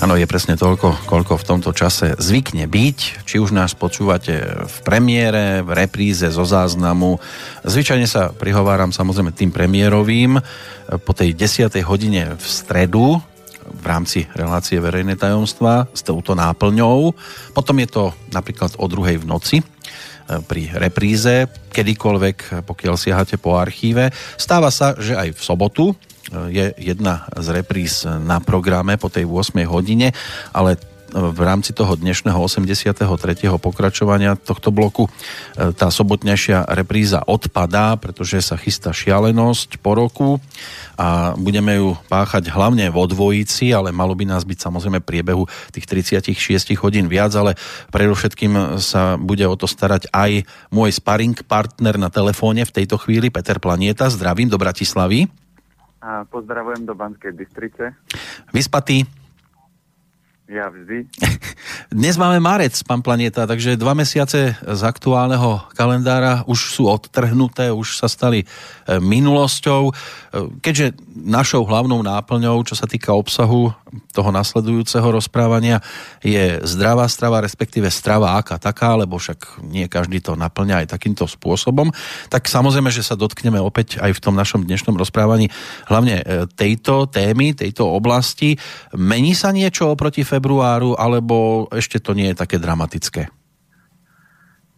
Áno, je presne toľko, koľko v tomto čase zvykne byť. Či už nás počúvate v premiére, v repríze, zo záznamu. Zvyčajne sa prihováram samozrejme tým premiérovým po tej 10:00 hodine v stredu v rámci relácie Verejné tajomstvá s touto náplňou. Potom je to napríklad o 2:00 v noci pri repríze, kedykoľvek, pokiaľ siahate po archíve. Stáva sa, že aj v sobotu je jedna z repríz na programe po tej 8:00 hodine, ale v rámci toho dnešného 83. pokračovania tohto bloku tá sobotnejšia repríza odpadá, pretože sa chystá Šialenosť po roku a budeme ju páchať hlavne vo dvojici, ale malo by nás byť samozrejme priebehu tých 36 hodín viac, ale predovšetkým sa bude o to starať aj môj sparing partner na telefóne v tejto chvíli, Peter Planieta. Zdravím do Bratislavy. A pozdravujem do Banskej Bystrice. Vyspatý. Ja vždy. Dnes máme marec, pán Planieta, takže 2 mesiace z aktuálneho kalendára už sú odtrhnuté, už sa stali minulosťou. Keďže našou hlavnou náplňou, čo sa týka obsahu toho nasledujúceho rozprávania, je zdravá strava, respektíve strava aká taká, lebo však nie každý to naplňa aj takýmto spôsobom, tak samozrejme, že sa dotkneme opäť aj v tom našom dnešnom rozprávaní hlavne tejto témy, tejto oblasti. Mení sa niečo oproti februáru, alebo ešte to nie je také dramatické?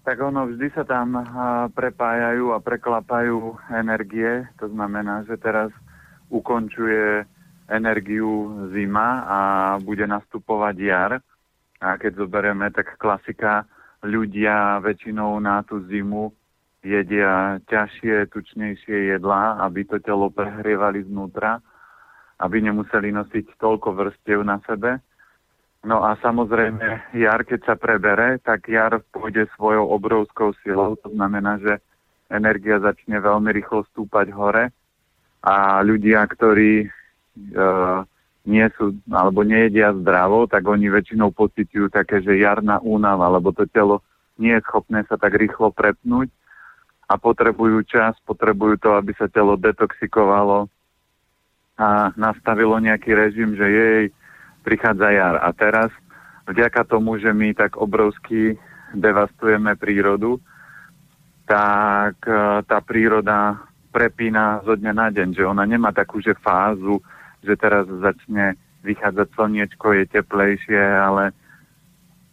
Tak ono, vždy sa tam prepájajú a preklapajú energie, to znamená, že teraz ukončuje energiu zima a bude nastupovať jar. A keď zoberieme, tak klasika, ľudia väčšinou na tú zimu jedia ťažšie, tučnejšie jedlá, aby to telo prehrievali znútra, aby nemuseli nosiť toľko vrstiev na sebe. No a samozrejme, jar, keď sa prebere, tak jar pôjde svojou obrovskou silou. To znamená, že energia začne veľmi rýchlo stúpať hore a ľudia, ktorí nie sú, alebo nejedia zdravo, tak oni väčšinou pociťujú také, že jarná únava, lebo to telo nie je schopné sa tak rýchlo prepnúť a potrebujú čas, potrebujú to, aby sa telo detoxikovalo a nastavilo nejaký režim, že jej prichádza jar. A teraz, vďaka tomu, že my tak obrovsky devastujeme prírodu, tak tá príroda prepína zo dňa na deň, že ona nemá takú, že fázu, že teraz začne vychádzať slniečko, je teplejšie, ale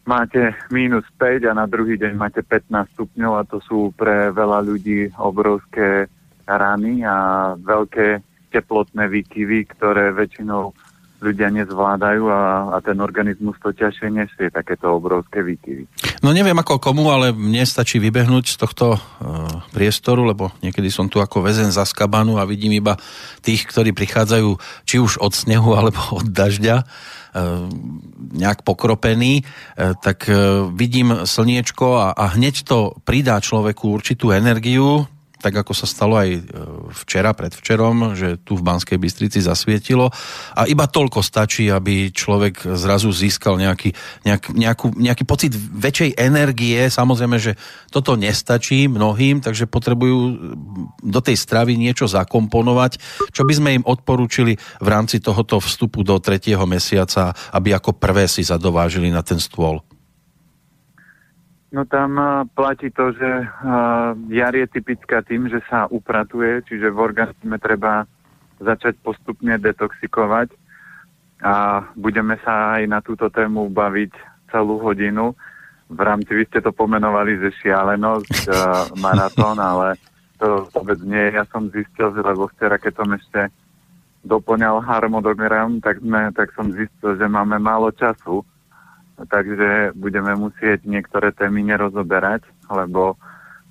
máte -5 a na druhý deň máte 15 stupňov a to sú pre veľa ľudí obrovské rany a veľké teplotné výkyvy, ktoré väčšinou ľudia nezvládajú a ten organizmus to ťažšie nesie takéto obrovské výkyvy. No neviem ako komu, ale mne stačí vybehnúť z tohto priestoru, lebo niekedy som tu ako väzen za skabanu a vidím iba tých, ktorí prichádzajú či už od snehu alebo od dažďa nejak pokropený, tak vidím slniečko a hneď to pridá človeku určitú energiu, tak ako sa stalo aj včera, predvčerom, že tu v Banskej Bystrici zasvietilo. A iba toľko stačí, aby človek zrazu získal nejaký pocit väčšej energie. Samozrejme, že toto nestačí mnohým, takže potrebujú do tej stravy niečo zakomponovať, čo by sme im odporúčili v rámci tohoto vstupu do 3. mesiaca, aby ako prvé si zadovážili na ten stôl. No tam platí to, že jar je typická tým, že sa upratuje, čiže v organizme treba začať postupne detoxikovať a budeme sa aj na túto tému baviť celú hodinu. V rámci, vy ste to pomenovali, že šialenosť, maratón, ale to vôbec nie. Ja som zistil, že lebo včera, keď som ešte doplňal harmonogram, tak som zistil, že máme málo času. Takže budeme musieť niektoré témy nerozoberať, lebo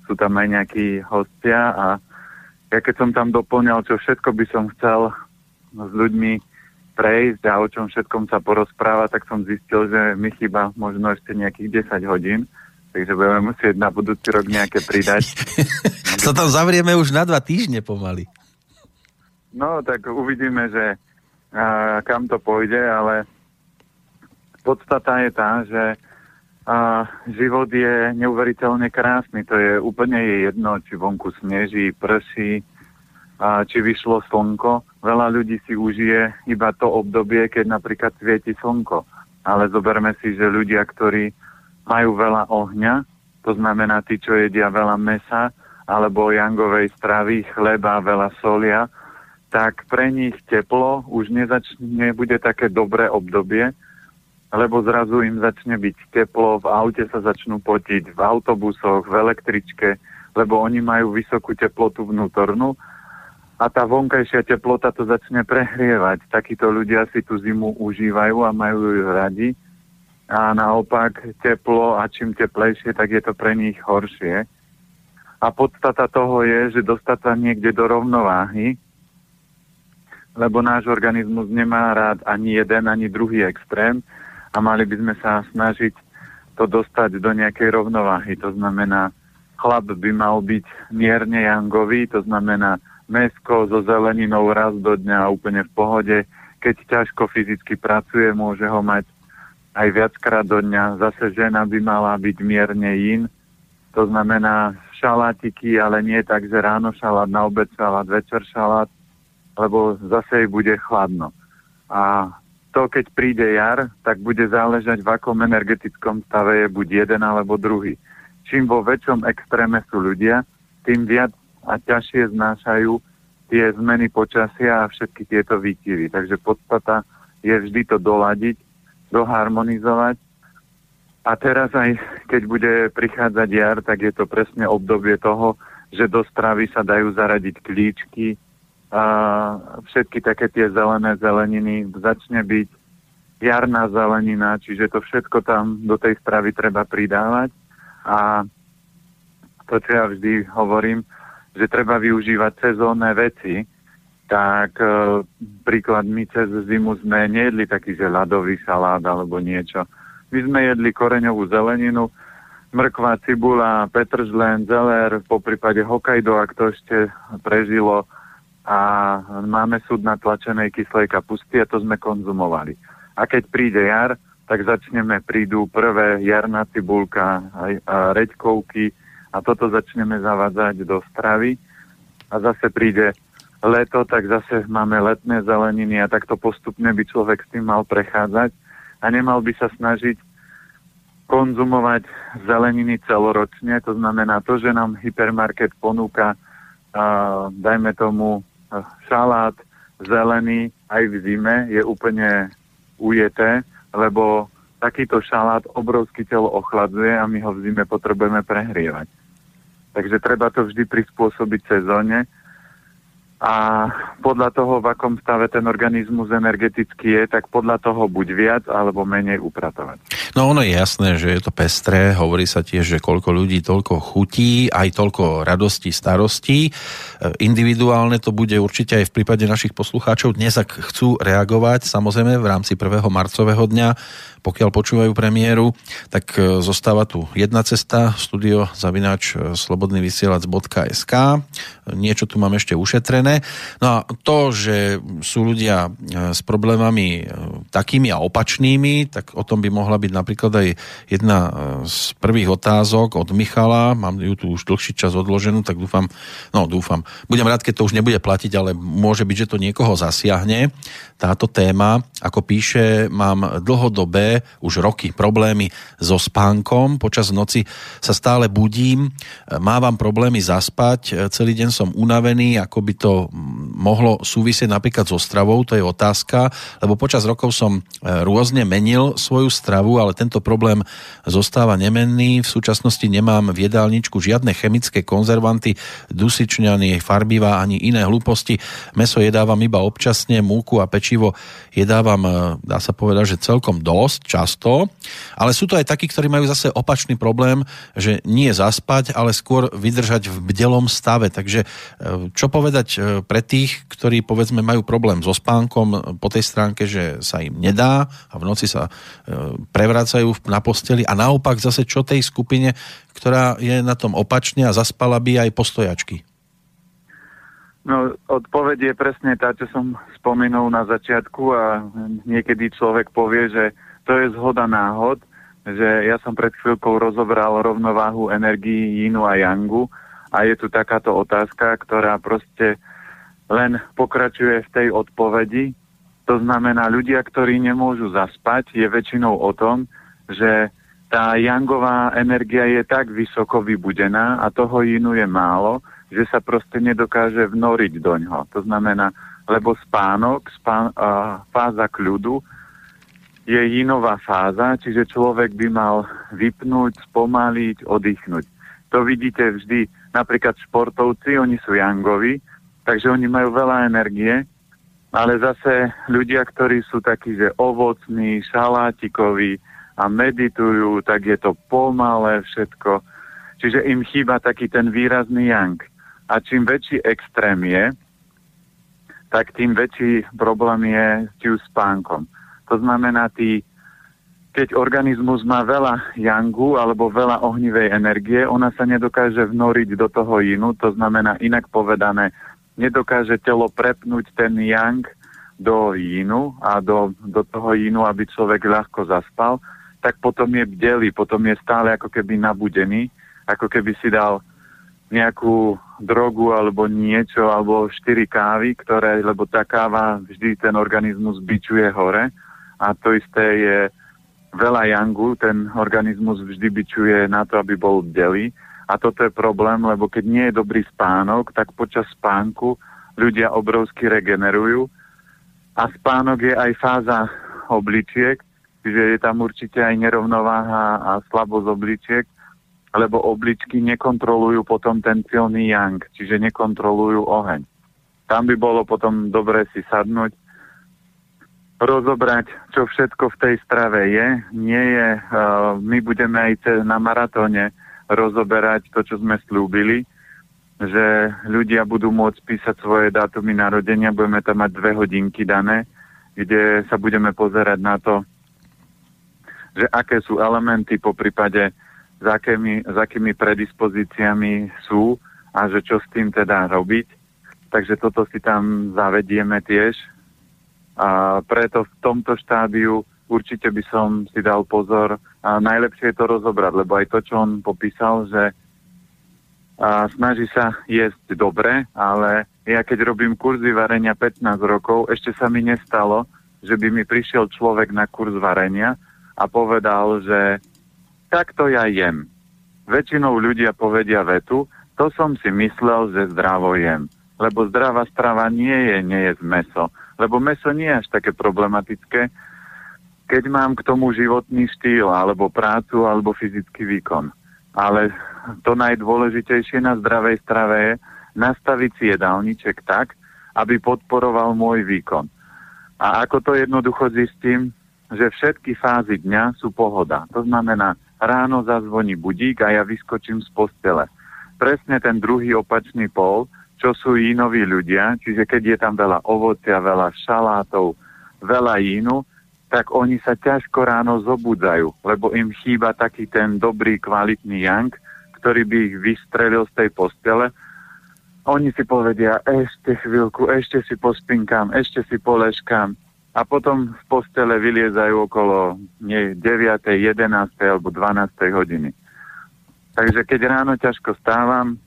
sú tam aj nejakí hostia a ja keď som tam doplňal, čo všetko by som chcel s ľuďmi prejsť a o čom všetkom sa porozpráva, tak som zistil, že mi chýba možno ešte nejakých 10 hodín, takže budeme musieť na budúci rok nejaké pridať. To tam zavrieme už na 2 týždne pomaly. No, tak uvidíme, že kam to pôjde, ale podstata je tá, že život je neuveriteľne krásny. To je úplne jedno, či vonku sneží, prší, a či vyšlo slnko. Veľa ľudí si užije iba to obdobie, keď napríklad svieti slnko. Ale zoberme si, že ľudia, ktorí majú veľa ohňa, to znamená tí, čo jedia veľa mesa, alebo jangovej stravy, chleba, veľa solia, tak pre nich teplo už nebude také dobré obdobie, lebo zrazu im začne byť teplo, v aute sa začnú potiť, v autobusoch, v električke, lebo oni majú vysokú teplotu vnútornú a tá vonkajšia teplota to začne prehrievať. Takíto ľudia si tú zimu užívajú a majú ju radi a naopak teplo a čím teplejšie, tak je to pre nich horšie. A podstata toho je, že dostať sa niekde do rovnováhy, lebo náš organizmus nemá rád ani jeden, ani druhý extrém a mali by sme sa snažiť to dostať do nejakej rovnováhy. To znamená, chlap by mal byť mierne jangový, to znamená mäsko so zeleninou raz do dňa úplne v pohode. Keď ťažko fyzicky pracuje, môže ho mať aj viackrát do dňa. Zase žena by mala byť mierne yin, to znamená šalátiky, ale nie tak, že ráno šalát, na obed šalát, večer šalát, lebo zase bude chladno. A to, keď príde jar, tak bude záležať, v akom energetickom stave je buď jeden alebo druhý. Čím vo väčšom extréme sú ľudia, tým viac a ťažšie znášajú tie zmeny počasia a všetky tieto výkyvy. Takže podstata je vždy to doladiť, doharmonizovať. A teraz aj keď bude prichádzať jar, tak je to presne obdobie toho, že do stravy sa dajú zaradiť klíčky, a všetky také tie zeleniny, začne byť jarná zelenina, čiže to všetko tam do tej stravy treba pridávať a to, čo ja vždy hovorím, že treba využívať sezónne veci, tak príklad my cez zimu sme nejedli taký, že ľadový šalát alebo niečo. My sme jedli koreňovú zeleninu, mrkva, cibula, petržlen, zeler, poprípade Hokkaido, ak to ešte prežilo, a máme súd na tlačenej kyslej kapusty a to sme konzumovali. A keď príde jar, tak prídu prvé jarná cibulka, reďkovky a toto začneme zavádzať do stravy. A zase príde leto, tak zase máme letné zeleniny a takto postupne by človek s tým mal prechádzať a nemal by sa snažiť konzumovať zeleniny celoročne. To znamená to, že nám hypermarket ponúka, dajme tomu, šalát zelený aj v zime je úplne ujeté, lebo takýto šalát obrovský telo ochladzuje a my ho v zime potrebujeme prehrievať. Takže treba to vždy prispôsobiť sezóne a podľa toho, v akom stave ten organizmus energeticky je, tak podľa toho buď viac alebo menej upratovať. No ono je jasné, že je to pestré, hovorí sa tiež, že koľko ľudí, toľko chutí, aj toľko radosti, starostí. Individuálne to bude určite aj v prípade našich poslucháčov. Dnes, ak chcú reagovať, samozrejme v rámci 1. marcového dňa, pokiaľ počúvajú premiéru, tak zostáva tu jedna cesta, studio@slobodnyvysielac.sk. Niečo tu mám ešte ušetrené. No a to, že sú ľudia s problémami takými a opačnými, tak o tom by mohla byť napríklad aj jedna z prvých otázok od Michala. Mám ju tu už dlhší čas odloženú, tak dúfam. Budem rád, keď to už nebude platiť, ale môže byť, že to niekoho zasiahne. Táto téma, ako píše, mám dlhodobé už roky problémy so spánkom, počas noci sa stále budím, mávam problémy zaspať, celý deň som unavený, ako by to mohlo súvisieť napríklad so stravou, to je otázka, lebo počas rokov som rôzne menil svoju stravu, ale tento problém zostáva nemenný, v súčasnosti nemám v jedálničku žiadne chemické konzervanty, dusičňany, farbivá ani iné hlúposti, mäso jedávam iba občasne, múku a pečivo jedávam, dá sa povedať, že celkom dosť často, ale sú to aj takí, ktorí majú zase opačný problém, že nie zaspať, ale skôr vydržať v bdelom stave. Takže čo povedať pre tých, ktorí povedzme majú problém so spánkom po tej stránke, že sa im nedá a v noci sa prevracajú na posteli a naopak zase čo tej skupine, ktorá je na tom opačne a zaspala by aj po stojačky? No, odpoveď je presne tá, čo som spomenul na začiatku a niekedy človek povie, že to je zhoda náhod, že ja som pred chvíľkou rozobral rovnováhu energií Yinu a Yangu a je tu takáto otázka, ktorá proste len pokračuje v tej odpovedi. To znamená, ľudia, ktorí nemôžu zaspať, je väčšinou o tom, že tá jangová energia je tak vysoko vybudená a toho inu je málo, že sa proste nedokáže vnoriť doňho. To znamená, lebo spánok, fáza kľudu je inová fáza, čiže človek by mal vypnúť, spomaliť, oddychnúť. To vidíte vždy, napríklad športovci, oni sú jangoví, takže oni majú veľa energie, ale zase ľudia, ktorí sú takí, že ovocní, šalátikoví a meditujú, tak je to pomalé všetko. Čiže im chýba taký ten výrazný yang. A čím väčší extrém je, tak tým väčší problém je s tým spánkom. To znamená, keď organizmus má veľa yangu alebo veľa ohnivej energie, ona sa nedokáže vnoriť do toho jinu, to znamená inak povedané, nedokáže telo prepnúť ten yang do jinu a do toho jinu, aby človek ľahko zaspal, tak potom je bdelý, potom je stále ako keby nabudený, ako keby si dal nejakú drogu alebo niečo, alebo 4 kávy, ktoré, lebo tá káva vždy ten organizmus bičuje hore a to isté je veľa yangu, ten organizmus vždy bičuje na to, aby bol bdelý. A toto je problém, lebo keď nie je dobrý spánok, tak počas spánku ľudia obrovsky regenerujú. A spánok je aj fáza obličiek, čiže je tam určite aj nerovnováha a slabosť obličiek, lebo obličky nekontrolujú potom ten silný yang, čiže nekontrolujú oheň. Tam by bolo potom dobre si sadnúť, rozobrať, čo všetko v tej strave je. Nie je, my budeme aj na maratóne rozoberať to, čo sme slúbili, že ľudia budú môcť písať svoje dátumy narodenia, budeme tam mať 2 hodinky dané, kde sa budeme pozerať na to, že aké sú elementy, poprípade s akými predispozíciami sú a že čo s tým teda robiť. Takže toto si tam zavedieme tiež. A preto v tomto štádiu určite by som si dal pozor a najlepšie je to rozobrať, lebo aj to, čo on popísal, že snaží sa jesť dobre, ale ja keď robím kurzy varenia 15 rokov, ešte sa mi nestalo, že by mi prišiel človek na kurz varenia a povedal, že takto ja jem. Väčšinou ľudia povedia vetu, to som si myslel, že zdravo jem, lebo zdravá strava nie je mäso, lebo mäso nie je až také problematické, keď mám k tomu životný štýl, alebo prácu, alebo fyzický výkon. Ale to najdôležitejšie na zdravej strave je nastaviť si jedálniček tak, aby podporoval môj výkon. A ako to jednoducho zistím, že všetky fázy dňa sú pohoda. To znamená, ráno zazvoní budík a ja vyskočím z postele. Presne ten druhý opačný pól, čo sú inoví ľudia, čiže keď je tam veľa ovocia, veľa šalátov, veľa inu, tak oni sa ťažko ráno zobudzajú, lebo im chýba taký ten dobrý, kvalitný yang, ktorý by ich vystrelil z tej postele. Oni si povedia, ešte chvíľku, ešte si pospinkám, ešte si poležkám a potom v postele vyliezajú okolo 9., 11. alebo 12. hodiny. Takže keď ráno ťažko stávam,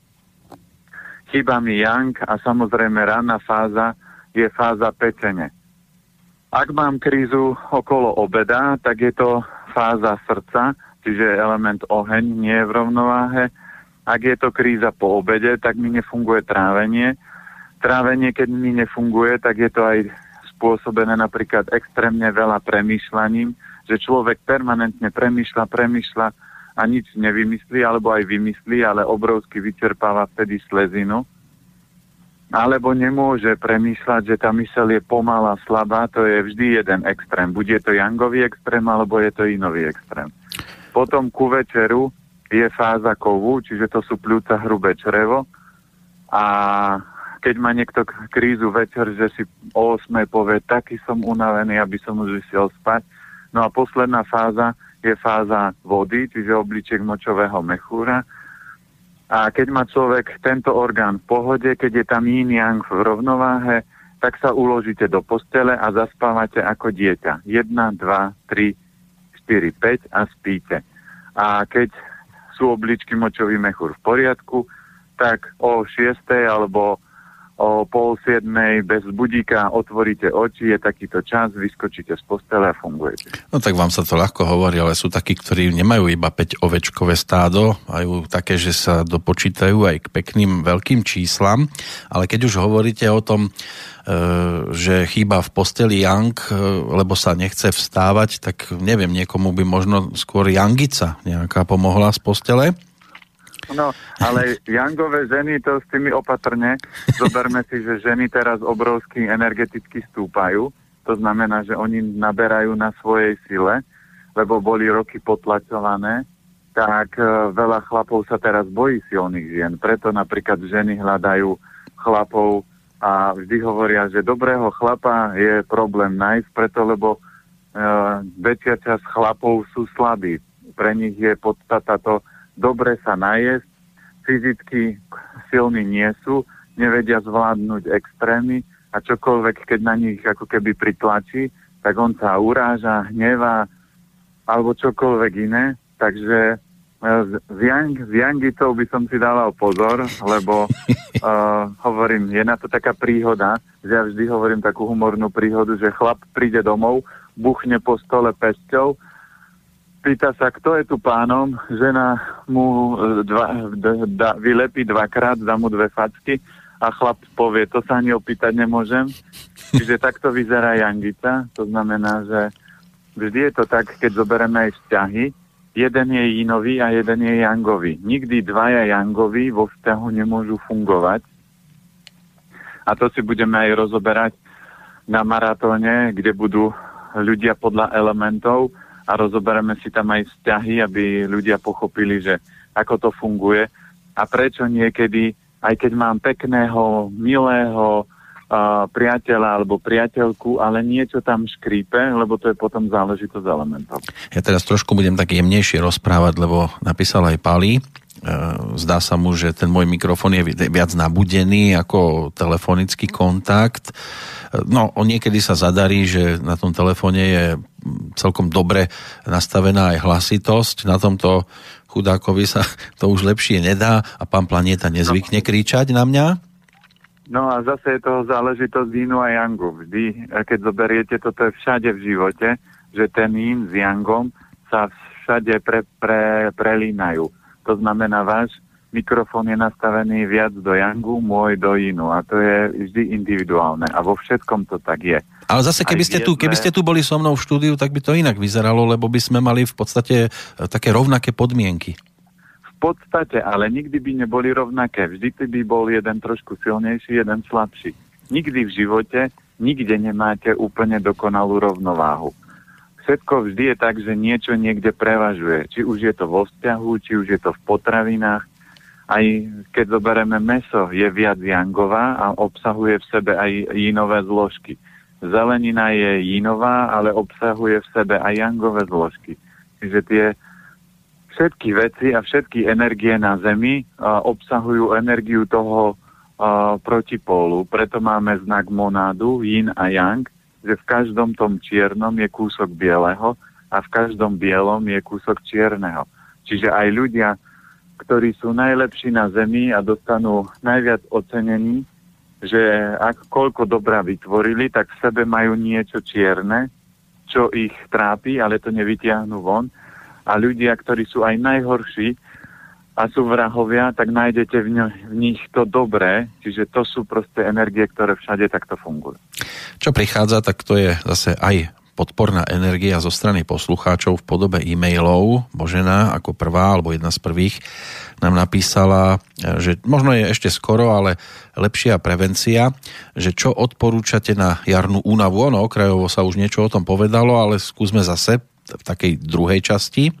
chýba mi yang a samozrejme ranná fáza je fáza pečene. Ak mám krízu okolo obeda, tak je to fáza srdca, čiže element oheň nie je v rovnováhe. Ak je to kríza po obede, tak mi nefunguje trávenie. Trávenie, keď mi nefunguje, tak je to aj spôsobené napríklad extrémne veľa premýšľaním, že človek permanentne premýšľa a nič nevymyslí, alebo aj vymyslí, ale obrovsky vyčerpáva vtedy slezinu. Alebo nemôže premýšľať, že tá myseľ je pomalá, slabá, to je vždy jeden extrém. Buď je to yangový extrém, alebo je to inový extrém. Potom ku večeru je fáza kovu, čiže to sú pľúca, hrubé črevo. A keď má niekto krízu večer, že si o 8 povie, taký som unavený, aby som už išiel spať. No a posledná fáza je fáza vody, čiže obliček močového mechúra. A keď má človek tento orgán v pohode, keď je tam yin-yang v rovnováhe, tak sa uložíte do postele a zaspávate ako dieťa. 1, 2, 3, 4, 5 a spíte. A keď sú obličky močový mechúr v poriadku, tak o 6. alebo o o 6:30 bez budíka, otvoríte oči, je takýto čas, vyskočíte z postele a fungujete. No tak vám sa to ľahko hovorí, ale sú takí, ktorí nemajú iba 5 ovečkové stádo, majú také, že sa dopočítajú aj k pekným veľkým číslam, ale keď už hovoríte o tom, že chýba v posteli yang, lebo sa nechce vstávať, tak neviem, niekomu by možno skôr jangica nejaká pomohla z postele. No, ale jangové ženy, to s tými opatrne, zoberme si, že ženy teraz obrovsky energeticky stúpajú, to znamená, že oni naberajú na svojej sile, lebo boli roky potlačované, tak veľa chlapov sa teraz bojí silných žien, preto napríklad ženy hľadajú chlapov a vždy hovoria, že dobrého chlapa je problém nájsť, preto lebo väčšia časť chlapov sú slabí, pre nich je podstata to, dobre sa najesť, fyzicky silní nie sú, nevedia zvládnuť extrémy a čokoľvek, keď na nich ako keby pritlačí, tak on sa uráža, hnevá alebo čokoľvek iné. Takže z jangitov by som si dával pozor, lebo hovorím, je na to taká príhoda, že ja vždy hovorím takú humornú príhodu, že chlap príde domov, buchne po stole pesťou, pýta sa, kto je tu pánom, žena mu vylepí dvakrát, dá mu 2 facky a chlap povie, to sa ani opýtať nemôžem. Čiže takto vyzerá jangica, to znamená, že vždy je to tak, keď zoberieme aj vzťahy, jeden je jinový a jeden je jangový. Nikdy dvaja jangoví vo vzťahu nemôžu fungovať. A to si budeme aj rozoberať na maratóne, kde budú ľudia podľa elementov, a rozoberieme si tam aj vzťahy, aby ľudia pochopili, že ako to funguje a prečo niekedy, aj keď mám pekného, milého priateľa alebo priateľku, ale niečo tam škrípe, lebo to je potom záležitosť elementov. Ja teraz trošku budem tak jemnejšie rozprávať, lebo napísal aj Pali. Zdá sa mu, že ten môj mikrofón je viac nabudený ako telefonický kontakt. No, niekedy sa zadarí, že na tom telefóne je celkom dobre nastavená aj hlasitosť. Na tomto chudákovi sa to už lepšie nedá a pán Planieta nezvykne kričať na mňa. No a zase je to záležitosť Yinu a Yangu. Vždy, keď zoberiete, toto je všade v živote, že ten Yin s Yangom sa všade prelínajú. To znamená, váš mikrofón je nastavený viac do jangu, môj do inu. A to je vždy individuálne. A vo všetkom to tak je. Ale zase, keby ste tu boli so mnou v štúdiu, tak by to inak vyzeralo, lebo by sme mali v podstate také rovnaké podmienky. V podstate, ale nikdy by neboli rovnaké. Vždy by bol jeden trošku silnejší, jeden slabší. Nikdy v živote, nikde nemáte úplne dokonalú rovnováhu. Všetko vždy je tak, že niečo niekde prevažuje. Či už je to vo vzťahu, či už je to v potravinách. Aj keď zoberieme mäso, je viac jangová a obsahuje v sebe aj jinové zložky. Zelenina je jinová, ale obsahuje v sebe aj jangové zložky. Čiže tie všetky veci a všetky energie na Zemi obsahujú energiu toho protipólu. Preto máme znak monádu, yin a yang, že v každom tom čiernom je kúsok bieleho a v každom bielom je kúsok čierneho. Čiže aj ľudia, ktorí sú najlepší na Zemi a dostanú najviac ocenení, že koľko dobra vytvorili, tak v sebe majú niečo čierne, čo ich trápi, ale to nevytiahnu von. A ľudia, ktorí sú aj najhorší a sú vrahovia, tak nájdete v nich to dobré, čiže to sú proste energie, ktoré všade takto fungujú. Čo prichádza, tak to je zase aj podporná energia zo strany poslucháčov v podobe e-mailov. Božena ako prvá, alebo jedna z prvých nám napísala, že možno je ešte skoro, ale lepšia prevencia, že čo odporúčate na jarnú únavu? Ono okrajovo sa už niečo o tom povedalo, ale skúsme zase v takej druhej časti.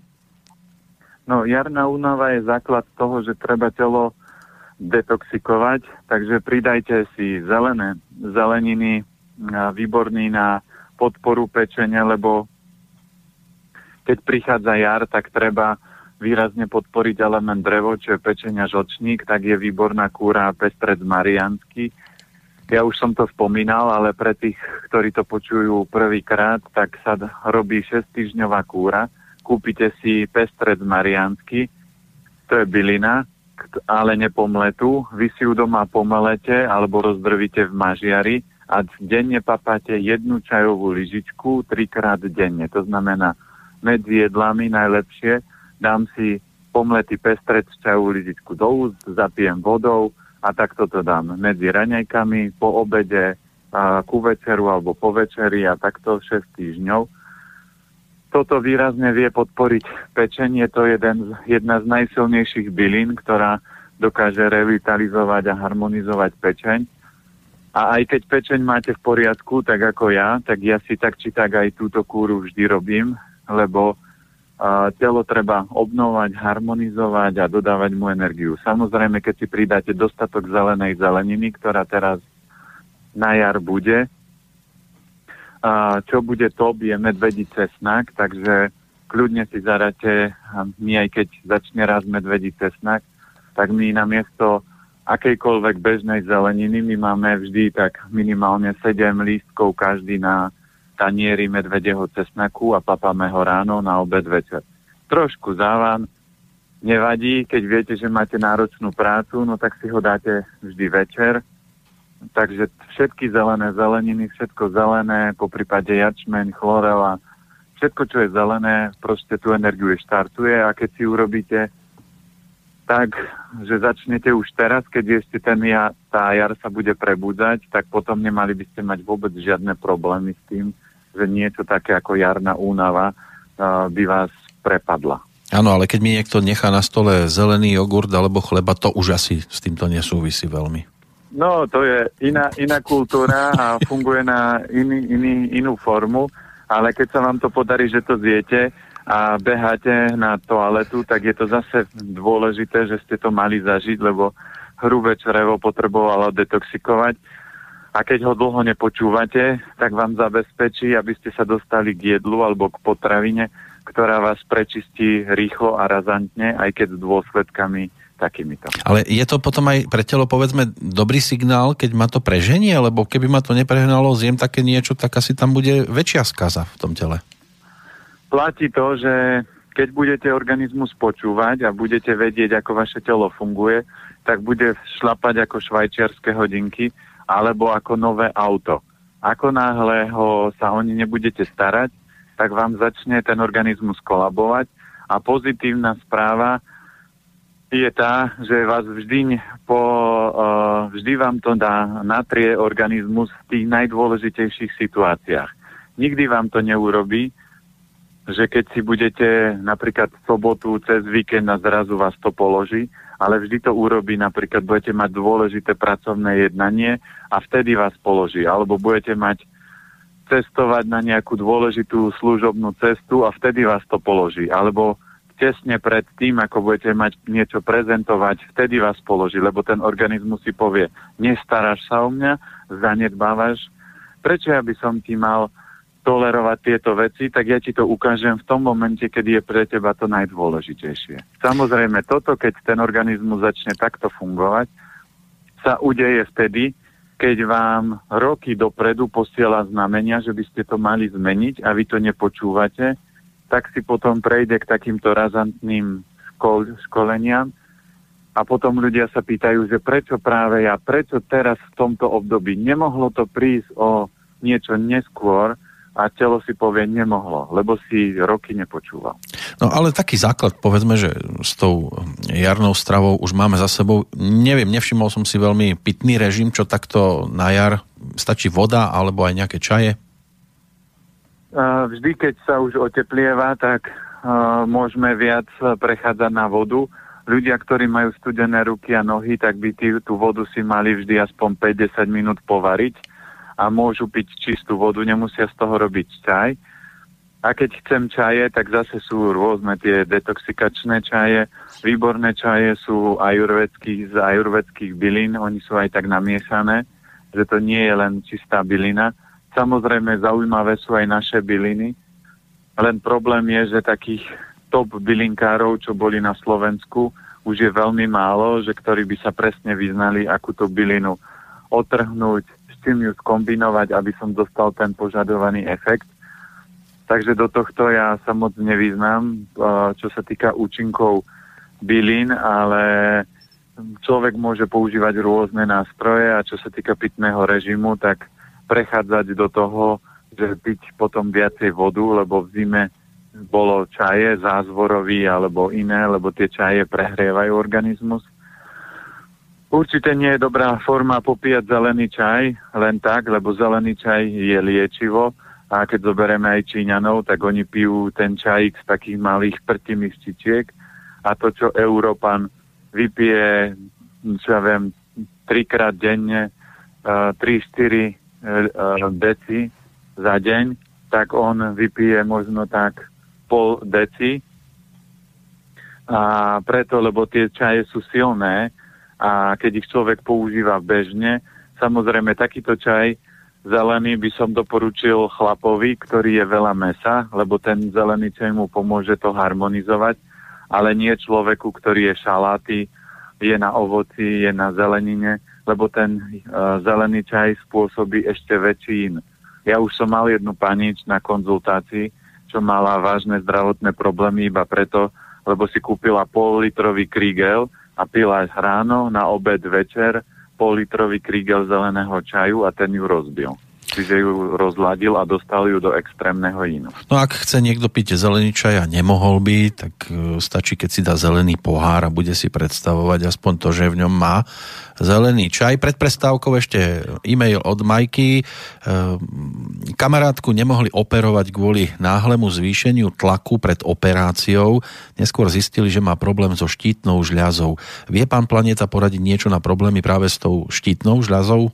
No, jarná únava je základ toho, že treba telo detoxikovať, takže pridajte si zeleniny, výborný na podporu pečenia, lebo keď prichádza jar, tak treba výrazne podporiť element drevo, čo je pečenia žlčník, tak je výborná kúra a pestrec mariánsky. Ja už som to spomínal, ale pre tých, ktorí to počujú prvýkrát, tak sa robí 6-týždňová kúra. Kúpite si pestrec mariánsky, to je bylina, ale nepomletú, vy si ju doma pomelete alebo rozdrvíte v mažiari a denne papáte 1 čajovú lyžičku 3-krát denne. To znamená, medzi jedlami najlepšie dám si pomletý pestrec, čajovú lyžičku do úst, zapijem vodou a takto to dám medzi raňajkami, po obede, ku večeru alebo po večeri a takto 6 týždňov. Toto výrazne vie podporiť pečenie, to je jedna z najsilnejších bylín, ktorá dokáže revitalizovať a harmonizovať pečeň. A aj keď pečeň máte v poriadku, tak ako ja, tak ja si tak či tak aj túto kúru vždy robím, lebo telo treba obnovovať, harmonizovať a dodávať mu energiu. Samozrejme, keď si pridáte dostatok zelenej zeleniny, ktorá teraz na jar bude, čo bude top, je medvedí cesnak, takže kľudne si zaradte, my aj keď začne raz medvedí cesnak, tak my namiesto akejkoľvek bežnej zeleniny, my máme vždy tak minimálne 7 lístkov každý na tanieri medvedieho cesnaku a papáme ho ráno, na obed, večer. Trošku závan, nevadí, keď viete, že máte náročnú prácu, no tak si ho dáte vždy večer. Takže všetky zelené zeleniny, všetko zelené, poprípade jačmeň, chlorela, všetko, čo je zelené, proste tú energiu štartuje a keď si urobíte tak, že začnete už teraz, keď ešte tá jar sa bude prebudzať, tak potom nemali by ste mať vôbec žiadne problémy s tým, že niečo také ako jarná únava by vás prepadla. Áno, ale keď mi niekto nechá na stole zelený jogurt alebo chleba, to už asi s týmto nesúvisí veľmi. No, to je iná kultúra a funguje na inú formu, ale keď sa vám to podarí, že to zjete a beháte na toaletu, tak je to zase dôležité, že ste to mali zažiť, lebo hrubé črevo potrebovalo detoxikovať a keď ho dlho nepočúvate, tak vám zabezpečí, aby ste sa dostali k jedlu alebo k potravine, ktorá vás prečistí rýchlo a razantne, aj keď s dôsledkami takýmito. Ale je to potom aj pre telo, povedzme, dobrý signál, keď ma to preženie, lebo keby ma to neprehnalo, zjem také niečo, tak asi tam bude väčšia skaza v tom tele. Platí to, že keď budete organizmus počúvať a budete vedieť, ako vaše telo funguje, tak bude šlapať ako švajčiarske hodinky, alebo ako nové auto. Ako náhle sa o ne nebudete starať, tak vám začne ten organizmus kolabovať a pozitívna správa je tá, že vás vždy vám to dá natrie organizmus v tých najdôležitejších situáciách. Nikdy vám to neurobí, že keď si budete napríklad v sobotu cez víkend a zrazu vás to položí, ale vždy to urobí, napríklad budete mať dôležité pracovné jednanie a vtedy vás položí, alebo budete mať cestovať na nejakú dôležitú služobnú cestu a vtedy vás to položí, alebo tesne pred tým, ako budete mať niečo prezentovať, vtedy vás položí, lebo ten organizmus si povie, nestaráš sa o mňa, zanedbávaš, prečo ja by som ti mal tolerovať tieto veci, tak ja ti to ukážem v tom momente, kedy je pre teba to najdôležitejšie. Samozrejme, toto, keď ten organizmus začne takto fungovať, sa udeje vtedy, keď vám roky dopredu posiela znamenia, že by ste to mali zmeniť a vy to nepočúvate, tak si potom prejde k takýmto razantným školeniam a potom ľudia sa pýtajú, že prečo práve ja, prečo teraz v tomto období, nemohlo to prísť o niečo neskôr a telo si povie, nemohlo, lebo si roky nepočúval. No ale taký základ, povedzme, že s tou jarnou stravou už máme za sebou, neviem, nevšimol som si veľmi pitný režim, čo takto na jar, stačí voda alebo aj nejaké čaje? Vždy, keď sa už oteplieva, tak môžeme viac prechádzať na vodu. Ľudia, ktorí majú studené ruky a nohy, tak by tú vodu si mali vždy aspoň 5-10 minút povariť a môžu piť čistú vodu, nemusia z toho robiť čaj. A keď chcem čaje, tak zase sú rôzne tie detoxikačné čaje. Výborné čaje sú z ajurvedských bylín, oni sú aj tak namiešané, že to nie je len čistá bylina. Samozrejme, zaujímavé sú aj naše byliny, len problém je, že takých top bylinkárov, čo boli na Slovensku, už je veľmi málo, že ktorí by sa presne vyznali, akúto bylinu otrhnúť, s čím ju skombinovať, aby som dostal ten požadovaný efekt. Takže do tohto ja sa moc nevyznám, čo sa týka účinkov bylín, ale človek môže používať rôzne nástroje a čo sa týka pitného režimu, tak prechádzať do toho, že piť potom viacej vodu, lebo v zime bolo čaje zázvorový alebo iné, lebo tie čaje prehrievajú organizmus. Určite nie je dobrá forma popíjať zelený čaj len tak, lebo zelený čaj je liečivo a keď zoberieme aj Číňanov, tak oni pijú ten čajík z takých malých prtimých čičiek a to, čo Európan vypije, čo ja viem, 3-krát denne, 3-4 deci za deň, tak on vypije možno tak pol deci a preto, lebo tie čaje sú silné a keď ich človek používa bežne, samozrejme takýto čaj zelený by som doporučil chlapovi, ktorý je veľa mäsa, lebo ten zelený čaj mu pomôže to harmonizovať, ale nie človeku, ktorý je šaláty, je na ovoci, je na zelenine, lebo ten zelený čaj spôsobí ešte väčší in. Ja už som mal jednu pani na konzultácii, čo mala vážne zdravotné problémy iba preto, lebo si kúpila pol-litrový Kriegel a pila ráno, na obed, večer pol-litrový Kriegel zeleného čaju a ten ju rozbil. Čiže ju rozladil a dostal ju do extrémneho inu. No ak chce niekto piť zelený čaj a nemohol by, tak stačí, keď si dá zelený pohár a bude si predstavovať aspoň to, že v ňom má zelený čaj. Pred prestávkou ešte e-mail od Majky. Kamarátku nemohli operovať kvôli náhlemu zvýšeniu tlaku pred operáciou. Neskôr zistili, že má problém so štítnou žľazou. Vie pán Planieta poradiť niečo na problémy práve s tou štítnou žľazou?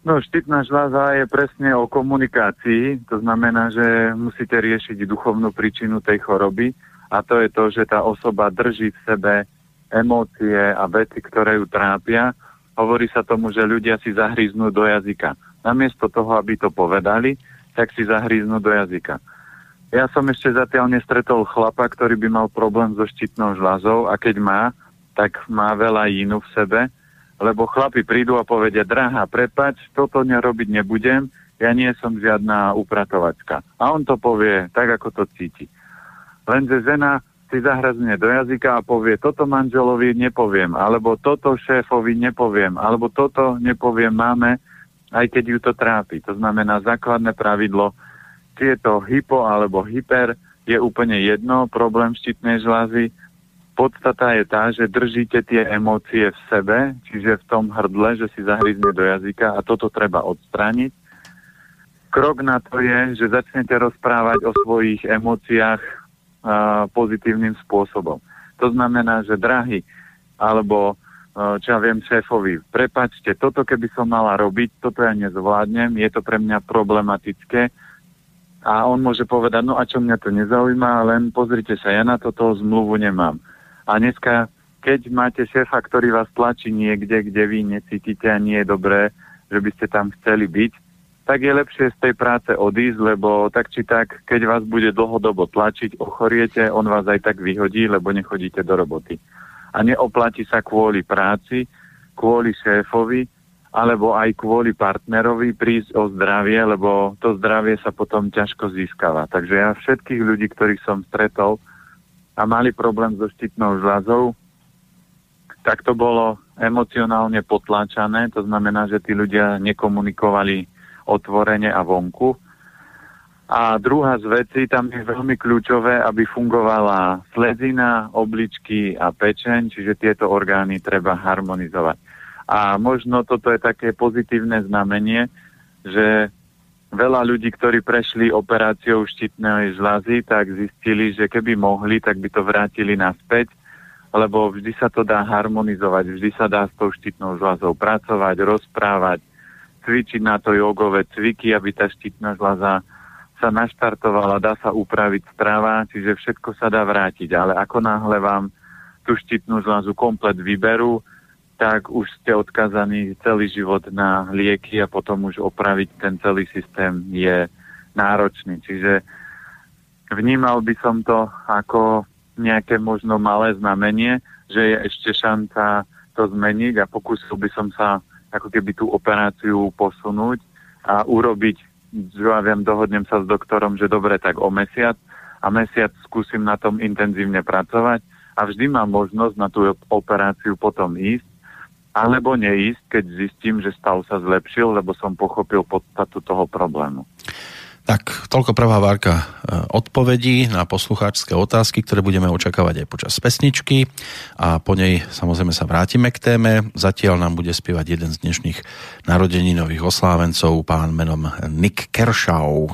No, štítna žľaza je presne o komunikácii, to znamená, že musíte riešiť duchovnú príčinu tej choroby a to je to, že tá osoba drží v sebe emócie a veci, ktoré ju trápia. Hovorí sa tomu, že ľudia si zahryznú do jazyka. Namiesto toho, aby to povedali, tak si zahryznú do jazyka. Ja som ešte zatiaľ nestretol chlapa, ktorý by mal problém so štítnou žľazou a keď má, tak má veľa inu v sebe, lebo chlapi prídu a povedia, drahá, prepáč, toto robiť nebudem, ja nie som žiadna upratovačka. A on to povie tak, ako to cíti. Lenže žena si zahrazne do jazyka a povie, toto manželovi nepoviem, alebo toto šéfovi nepoviem, alebo toto nepoviem máme, aj keď ju to trápi. To znamená, základné pravidlo, či je to hypo alebo hyper, je úplne jedno, problém štítnej žľazy. Podstata je tá, že držíte tie emócie v sebe, čiže v tom hrdle, že si zahryzne do jazyka a toto treba odstrániť. Krok na to je, že začnete rozprávať o svojich emóciách pozitívnym spôsobom. To znamená, že drahý, alebo čo ja viem, šéfovi, prepáčte, toto keby som mala robiť, toto ja nezvládnem, je to pre mňa problematické. A on môže povedať, no a čo mňa to nezaujíma, len pozrite sa, ja na toto zmluvu nemám. A dneska, keď máte šéfa, ktorý vás tlačí niekde, kde vy necítite a nie je dobré, že by ste tam chceli byť, tak je lepšie z tej práce odísť, lebo tak či tak, keď vás bude dlhodobo tlačiť, ochoriete, on vás aj tak vyhodí, lebo nechodíte do roboty. A neoplatí sa kvôli práci, kvôli šéfovi, alebo aj kvôli partnerovi prísť o zdravie, lebo to zdravie sa potom ťažko získava. Takže ja všetkých ľudí, ktorých som stretol, a mali problém so štítnou žľazou, tak to bolo emocionálne potláčané, to znamená, že tí ľudia nekomunikovali otvorene a vonku. A druhá z vecí, tam je veľmi kľúčové, aby fungovala slezina, obličky a pečeň, čiže tieto orgány treba harmonizovať. A možno toto je také pozitívne znamenie, že veľa ľudí, ktorí prešli operáciou štítnej žľazy, tak zistili, že keby mohli, tak by to vrátili naspäť, lebo vždy sa to dá harmonizovať, vždy sa dá s tou štítnou žľazou pracovať, rozprávať, cvičiť na to jogové cviky, aby tá štítna žľaza sa naštartovala, dá sa upraviť strava, čiže všetko sa dá vrátiť. Ale ako náhle vám tú štítnu žľazu komplet vyberú, tak už ste odkazaní celý život na lieky a potom už opraviť ten celý systém je náročný. Čiže vnímal by som to ako nejaké možno malé znamenie, že je ešte šanca to zmeniť a pokúsil by som sa ako keby tú operáciu posunúť a urobiť, že ja viem, dohodnem sa s doktorom, že dobre, tak o mesiac a mesiac skúsim na tom intenzívne pracovať a a vždy mám možnosť na tú operáciu potom ísť, alebo neísť, keď zistím, že stav sa zlepšil, lebo som pochopil podstatu toho problému. Tak, toľko prvá várka odpovedí na poslucháčské otázky, ktoré budeme očakávať aj počas pesničky a po nej samozrejme sa vrátime k téme. Zatiaľ nám bude spievať jeden z dnešných narodeninových oslávencov, pán menom Nick Kershaw.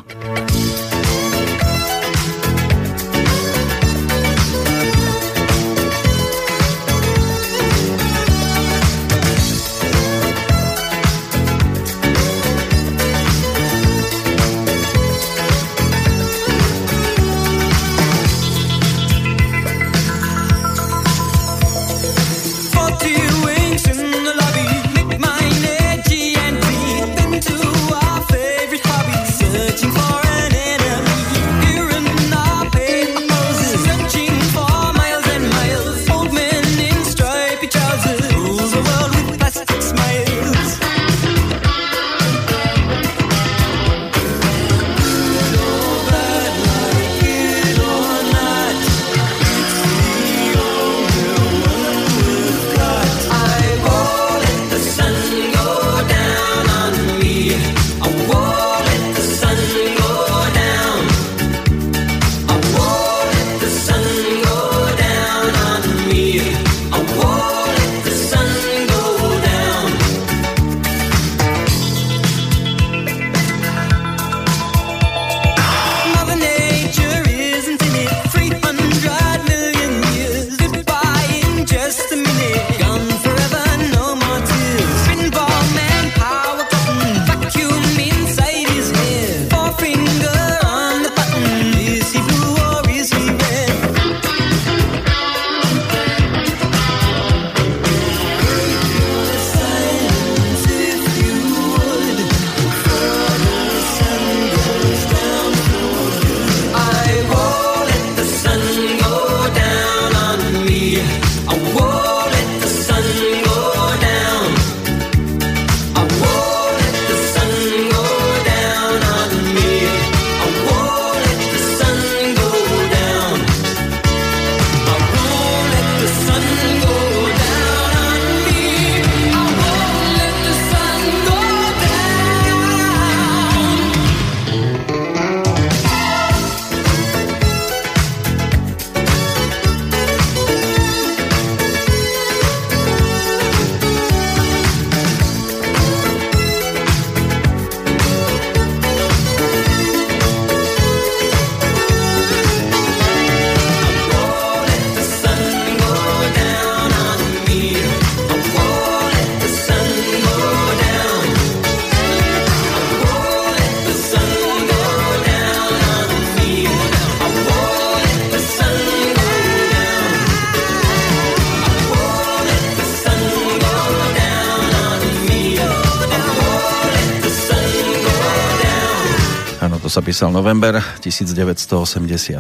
Písal november 1983,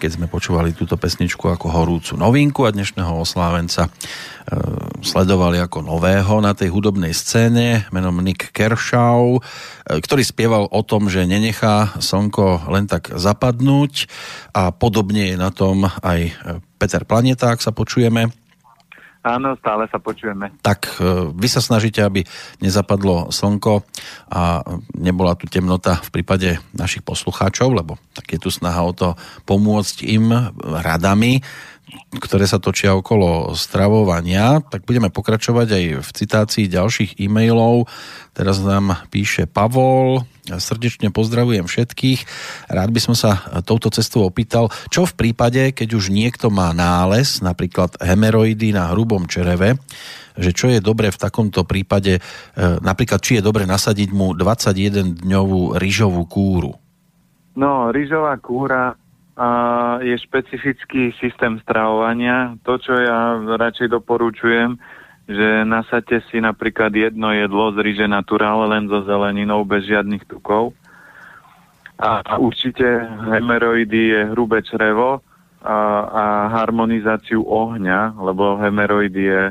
keď sme počúvali túto pesničku ako horúcu novinku a dnešného oslávenca sledovali ako nového na tej hudobnej scéne menom Nick Kershaw, ktorý spieval o tom, že nenechá slnko len tak zapadnúť, a podobne je na tom aj Peter Planieta, ak sa počujeme. Áno, stále sa počujeme. Tak vy sa snažíte, aby nezapadlo slnko a nebola tu temnota v prípade našich poslucháčov, lebo tak je tu snaha o to pomôcť im radami, ktoré sa točia okolo stravovania. Tak budeme pokračovať aj v citácii ďalších e-mailov. Teraz nám píše Pavol: srdečne pozdravujem všetkých. Rád by som sa touto cestou opýtal, čo v prípade, keď už niekto má nález, napríklad hemeroidy na hrubom čreve, že čo je dobre v takomto prípade, napríklad či je dobre nasadiť mu 21-dňovú ryžovú kúru. No, ryžová kúra je špecifický systém stravovania. To, čo ja radšej doporučujem, že nasadte si napríklad jedno jedlo z ryže naturál, len so zeleninou, bez žiadnych tukov. A určite hemeroidy je hrubé črevo a harmonizáciu ohňa, lebo hemeroidy je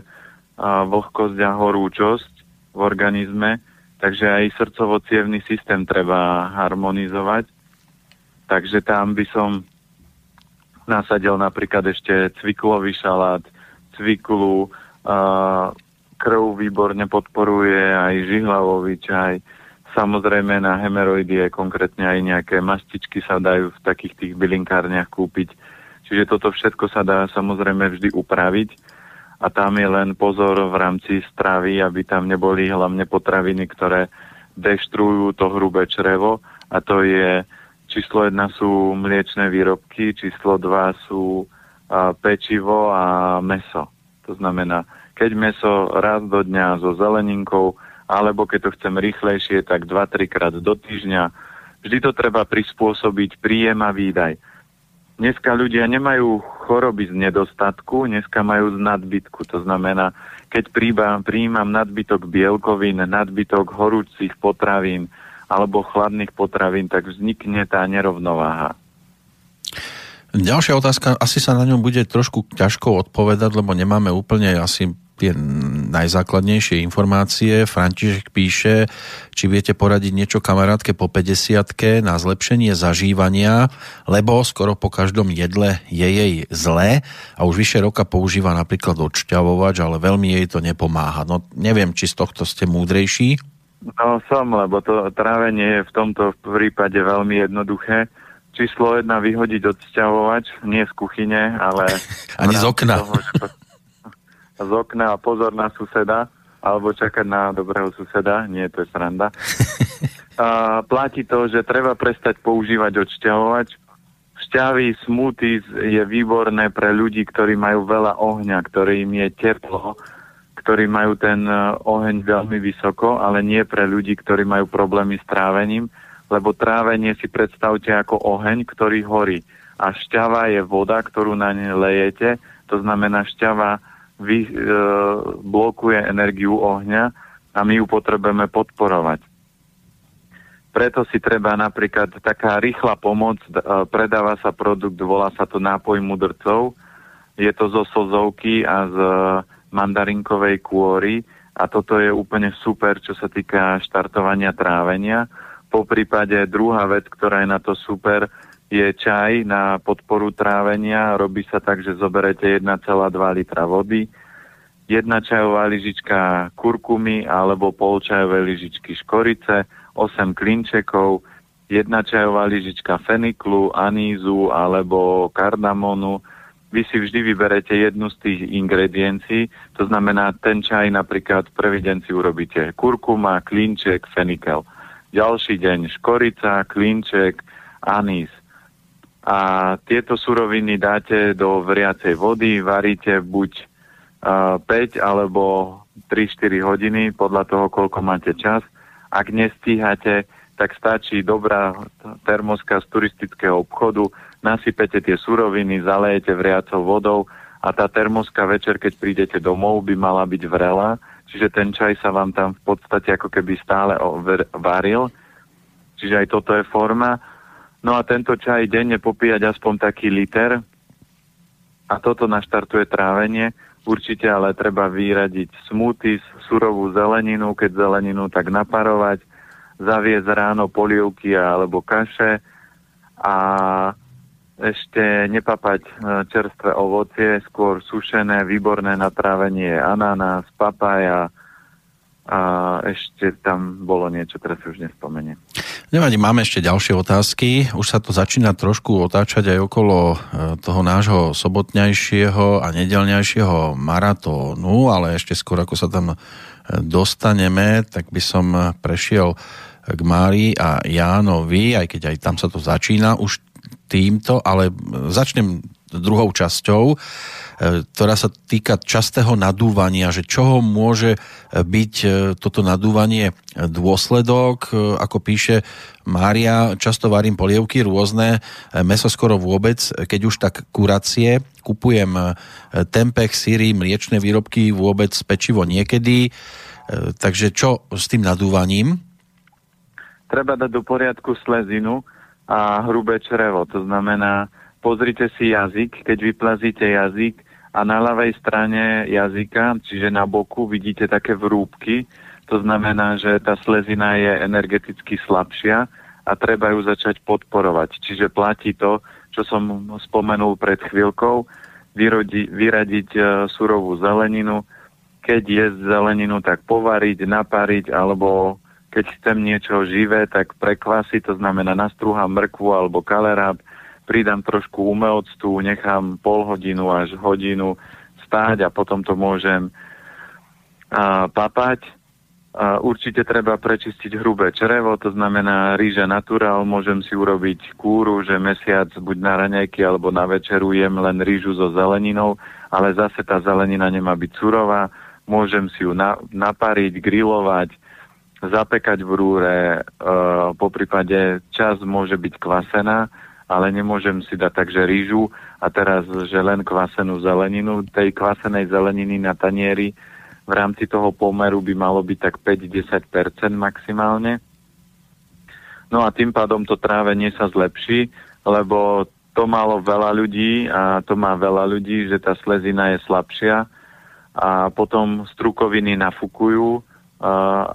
vlhkosť a horúčosť v organizme, takže aj srdcovo-cievny systém treba harmonizovať. Takže tam by som nasadil napríklad ešte cvikulový šalát, cvikulu, krv výborne podporuje, aj žihlavový čaj. Samozrejme na hemeroidy, konkrétne aj nejaké mastičky sa dajú v takých tých bylinkárniach kúpiť. Čiže toto všetko sa dá samozrejme vždy upraviť a tam je len pozor v rámci stravy, aby tam neboli hlavne potraviny, ktoré deštrujú to hrubé črevo, a to je číslo 1 sú mliečne výrobky, číslo 2 sú pečivo a mäso. To znamená, keď mäso raz do dňa so zeleninkou, alebo keď to chcem rýchlejšie, tak 2-3 krát do týždňa. Vždy to treba prispôsobiť príjem a výdaj. Dneska ľudia nemajú choroby z nedostatku, dneska majú z nadbytku. To znamená, keď prijímam nadbytok bielkovín, nadbytok horúcich potravín alebo chladných potravín, tak vznikne tá nerovnováha. Ďalšia otázka, asi sa na ňom bude trošku ťažko odpovedať, lebo nemáme úplne asi tie najzákladnejšie informácie. František píše, či viete poradiť niečo kamarátke po 50-ke na zlepšenie zažívania, lebo skoro po každom jedle je jej zlé a už vyše roka používa napríklad odšťavovač, ale veľmi jej to nepomáha. No neviem, či z tohto ste múdrejší? No som, lebo to trávenie je v tomto prípade veľmi jednoduché. Číslo 1, vyhodiť odšťavovač, nie z kuchyne, ale... Ani z okna. Z okna a pozor na suseda, alebo čakať na dobrého suseda, nie, to je sranda. Platí to, že treba prestať používať odšťavovač. Šťavy, smoothies je výborné pre ľudí, ktorí majú veľa ohňa, ktorým je teplo, ktorí majú ten oheň veľmi vysoko, ale nie pre ľudí, ktorí majú problémy s trávením, lebo trávenie si predstavte ako oheň, ktorý horí. A šťava je voda, ktorú na ne lejete, to znamená šťava blokuje energiu ohňa a my ju potrebujeme podporovať. Preto si treba napríklad taká rýchla pomoc, predáva sa produkt, volá sa to nápoj mudrcov, je to zo sozovky a z mandarinkovej kôry a toto je úplne super, čo sa týka štartovania trávenia. Po prípade druhá vec, ktorá je na to super, je čaj na podporu trávenia. Robí sa tak, že zoberete 1,2 litra vody, 1 čajová lyžička kurkumy alebo pol čajové lyžičky škorice, 8 klinčekov, 1 čajová lyžička feniklu, anízu alebo kardamonu. Vy si vždy vyberete jednu z tých ingrediencií, to znamená ten čaj napríklad prvý deň si urobíte kurkuma, klinček, fenikel. Ďalší deň škorica, klinček, anís. A tieto suroviny dáte do vriacej vody, varíte buď 5 alebo 3-4 hodiny, podľa toho, koľko máte čas. Ak nestíhate, tak stačí dobrá termoska z turistického obchodu, nasypete tie suroviny, zalejete vriacou vodou a tá termoska večer, keď prídete domov, by mala byť vrela, čiže ten čaj sa vám tam v podstate ako keby stále varil, čiže aj toto je forma. No a tento čaj denne popíjať aspoň taký liter a toto naštartuje trávenie. Určite ale treba vyradiť smoothies, surovú zeleninu, keď zeleninu, tak naparovať, zaviesť ráno polievky alebo kaše a ešte nepapať čerstvé ovocie, skôr sušené. Výborné na trávenie je ananás, papaja a ešte tam bolo niečo, teraz si už nespomeniem. Nevadí, máme ešte ďalšie otázky. Už sa to začína trošku otáčať aj okolo toho nášho sobotnejšieho a nedeľnejšieho maratónu, ale ešte skôr, ako sa tam dostaneme, tak by som prešiel k Márii a Jánovi, aj keď aj tam sa to začína už týmto, ale začnem druhou časťou, ktorá sa týka častého nadúvania, že čoho môže byť toto nadúvanie dôsledok. Ako píše Mária, často varím polievky rôzne, mäso skoro vôbec, keď už tak kuracie, kupujem tempeh, syry, mliečne výrobky, vôbec pečivo niekedy. Takže čo s tým nadúvaním? Treba dať do poriadku slezinu a hrubé črevo, to znamená, pozrite si jazyk, keď vyplazíte jazyk a na ľavej strane jazyka, čiže na boku, vidíte také vrúbky. To znamená, že tá slezina je energeticky slabšia a treba ju začať podporovať. Čiže platí to, čo som spomenul pred chvíľkou, vyradiť surovú zeleninu. Keď jesť zeleninu, tak povariť, napariť, alebo keď chcem niečo živé, tak prekvasiť, to znamená nastrúham mrkvu alebo kaleráb, pridám trošku umelctu, nechám pol hodinu až hodinu stáť a potom to môžem papať. Určite treba prečistiť hrubé črevo, to znamená rýža naturál, môžem si urobiť kúru, že mesiac buď na raňajky alebo na večeru jem len rýžu so zeleninou, ale zase tá zelenina nemá byť surová, môžem si ju napariť, grilovať, zapekať v rúre, poprípade čas môže byť kvasená, ale nemôžem si dať takže rýžu a teraz že len kvasenú zeleninu, tej kvasenej zeleniny na tanieri v rámci toho pomeru by malo byť tak 5-10% maximálne. No a tým pádom to trávenie sa zlepší, lebo to malo veľa ľudí a to má veľa ľudí, že tá slezina je slabšia a potom strukoviny nafukujú,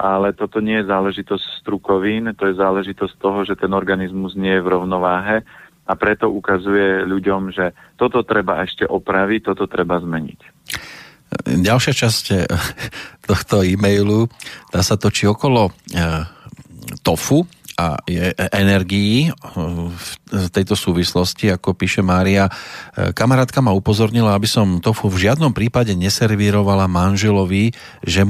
ale toto nie je záležitosť strukovín, to je záležitosť toho, že ten organizmus nie je v rovnováhe a preto ukazuje ľuďom, že toto treba ešte opraviť, toto treba zmeniť. Ďalšia časť tohto e-mailu, tá sa točí okolo tofu a energií v tejto súvislosti, ako píše Mária. Kamarátka ma upozornila, aby som tofu v žiadnom prípade neservírovala manželovi, že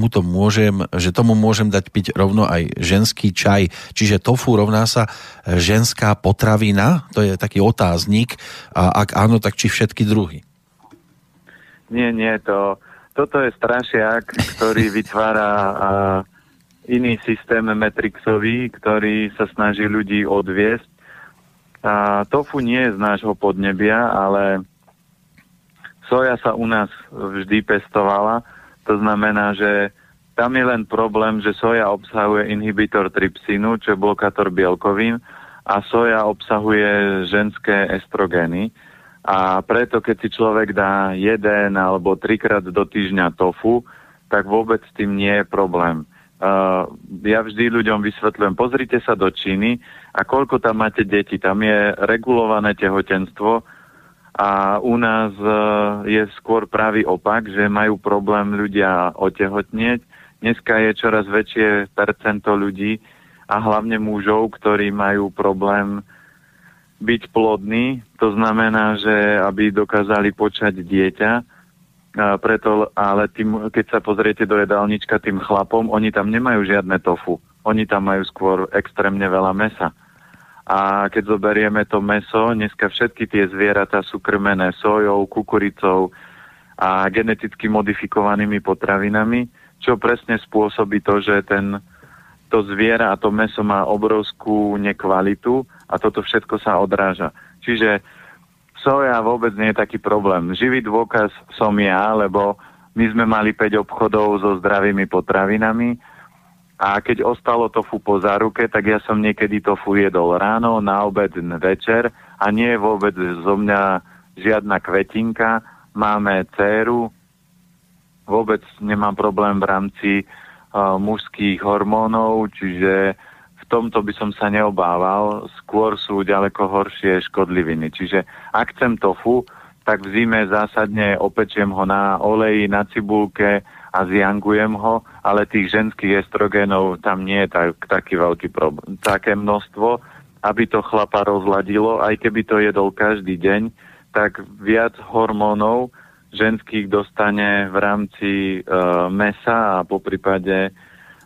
tomu môžem dať piť rovno aj ženský čaj. Čiže tofu rovná sa ženská potravina? To je taký otáznik. A ak áno, tak či všetky druhy? Nie, toto je strašiak, ktorý vytvára iný systém metrixový, ktorý sa snaží ľudí odviesť. A tofu nie je z nášho podnebia, ale soja sa u nás vždy pestovala. To znamená, že tam je len problém, že soja obsahuje inhibitor trypsínu, čo je blokátor bielkovín, a soja obsahuje ženské estrogény. A preto, keď si človek dá 1 alebo 3 krát do týždňa tofu, tak vôbec s tým nie je problém. Ja vždy ľuďom vysvetľujem, pozrite sa do Číny a koľko tam máte detí. Tam je regulované tehotenstvo a u nás je skôr pravý opak, že majú problém ľudia otehotnieť. Dneska je čoraz väčšie percento ľudí a hlavne mužov, ktorí majú problém byť plodný, to znamená, že aby dokázali počať dieťa, ale tým, keď sa pozriete do jedálnička tým chlapom, oni tam nemajú žiadne tofu. Oni tam majú skôr extrémne veľa mäsa. A keď zoberieme to mäso, dneska všetky tie zvieratá sú krmené sojou, kukuricou a geneticky modifikovanými potravinami, čo presne spôsobí to, že to zviera a to mäso má obrovskú nekvalitu a toto všetko sa odráža. Čiže soja vôbec nie je taký problém. Živý dôkaz som ja, lebo my sme mali 5 obchodov so zdravými potravinami a keď ostalo tofu po záruke, tak ja som niekedy tofu jedol ráno, na obed, večer a nie je vôbec zo mňa žiadna kvetinka. Máme dcéru, vôbec nemám problém v rámci mužských hormónov, čiže v tomto by som sa neobával, skôr sú ďaleko horšie škodliviny. Čiže ak chcem tofu, tak v zime zásadne opečiem ho na oleji, na cibulke a zjangujem ho, ale tých ženských estrogénov tam nie je taký veľký problém. Také množstvo, aby to chlapa rozladilo, aj keby to jedol každý deň, tak viac hormónov ženských dostane v rámci mäsa a poprípade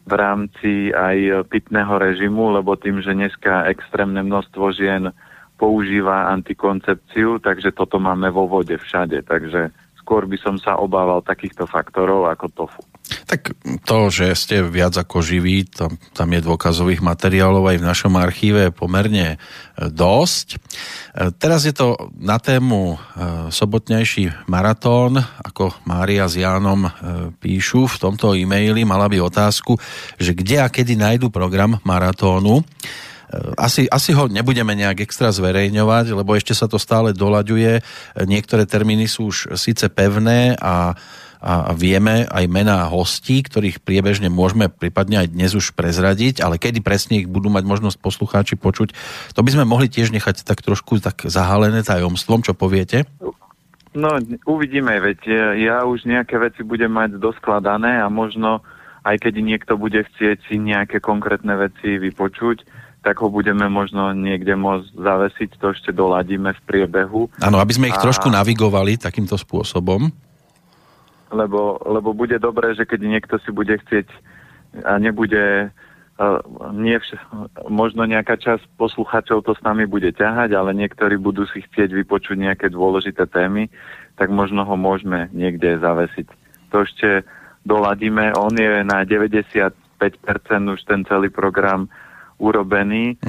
v rámci aj pitného režimu, lebo tým, že dneska extrémne množstvo žien používa antikoncepciu, takže toto máme vo vode všade. Takže skôr by som sa obával takýchto faktorov ako tofu. Tak to, že ste viac ako živí, tam je dôkazových materiálov aj v našom archíve pomerne dosť. Teraz je to na tému sobotnejší maratón, ako Mária s Jánom píšu v tomto e-maili, mala by otázku, že kde a kedy nájdu program maratónu. Asi ho nebudeme nejak extra zverejňovať, lebo ešte sa to stále doľaďuje. Niektoré termíny sú už síce pevné a a vieme aj mená hostí, ktorých priebežne môžeme prípadne aj dnes už prezradiť, ale kedy presne ich budú mať možnosť poslucháči počuť, to by sme mohli tiež nechať tak trošku tak zahalené tajomstvom, čo poviete? No, uvidíme, veď ja už nejaké veci budem mať doskladané a možno, aj keď niekto bude chcieť si nejaké konkrétne veci vypočuť, tak ho budeme možno niekde môcť zavesiť, to ešte doladíme v priebehu. Áno, aby sme ich trošku navigovali takýmto spôsobom. Lebo bude dobré, že keď niekto si bude chcieť a nebude... možno nejaká časť poslucháčov to s nami bude ťahať, ale niektorí budú si chcieť vypočuť nejaké dôležité témy, tak možno ho môžeme niekde zavesiť. To ešte doladíme. On je na 95% už ten celý program urobený,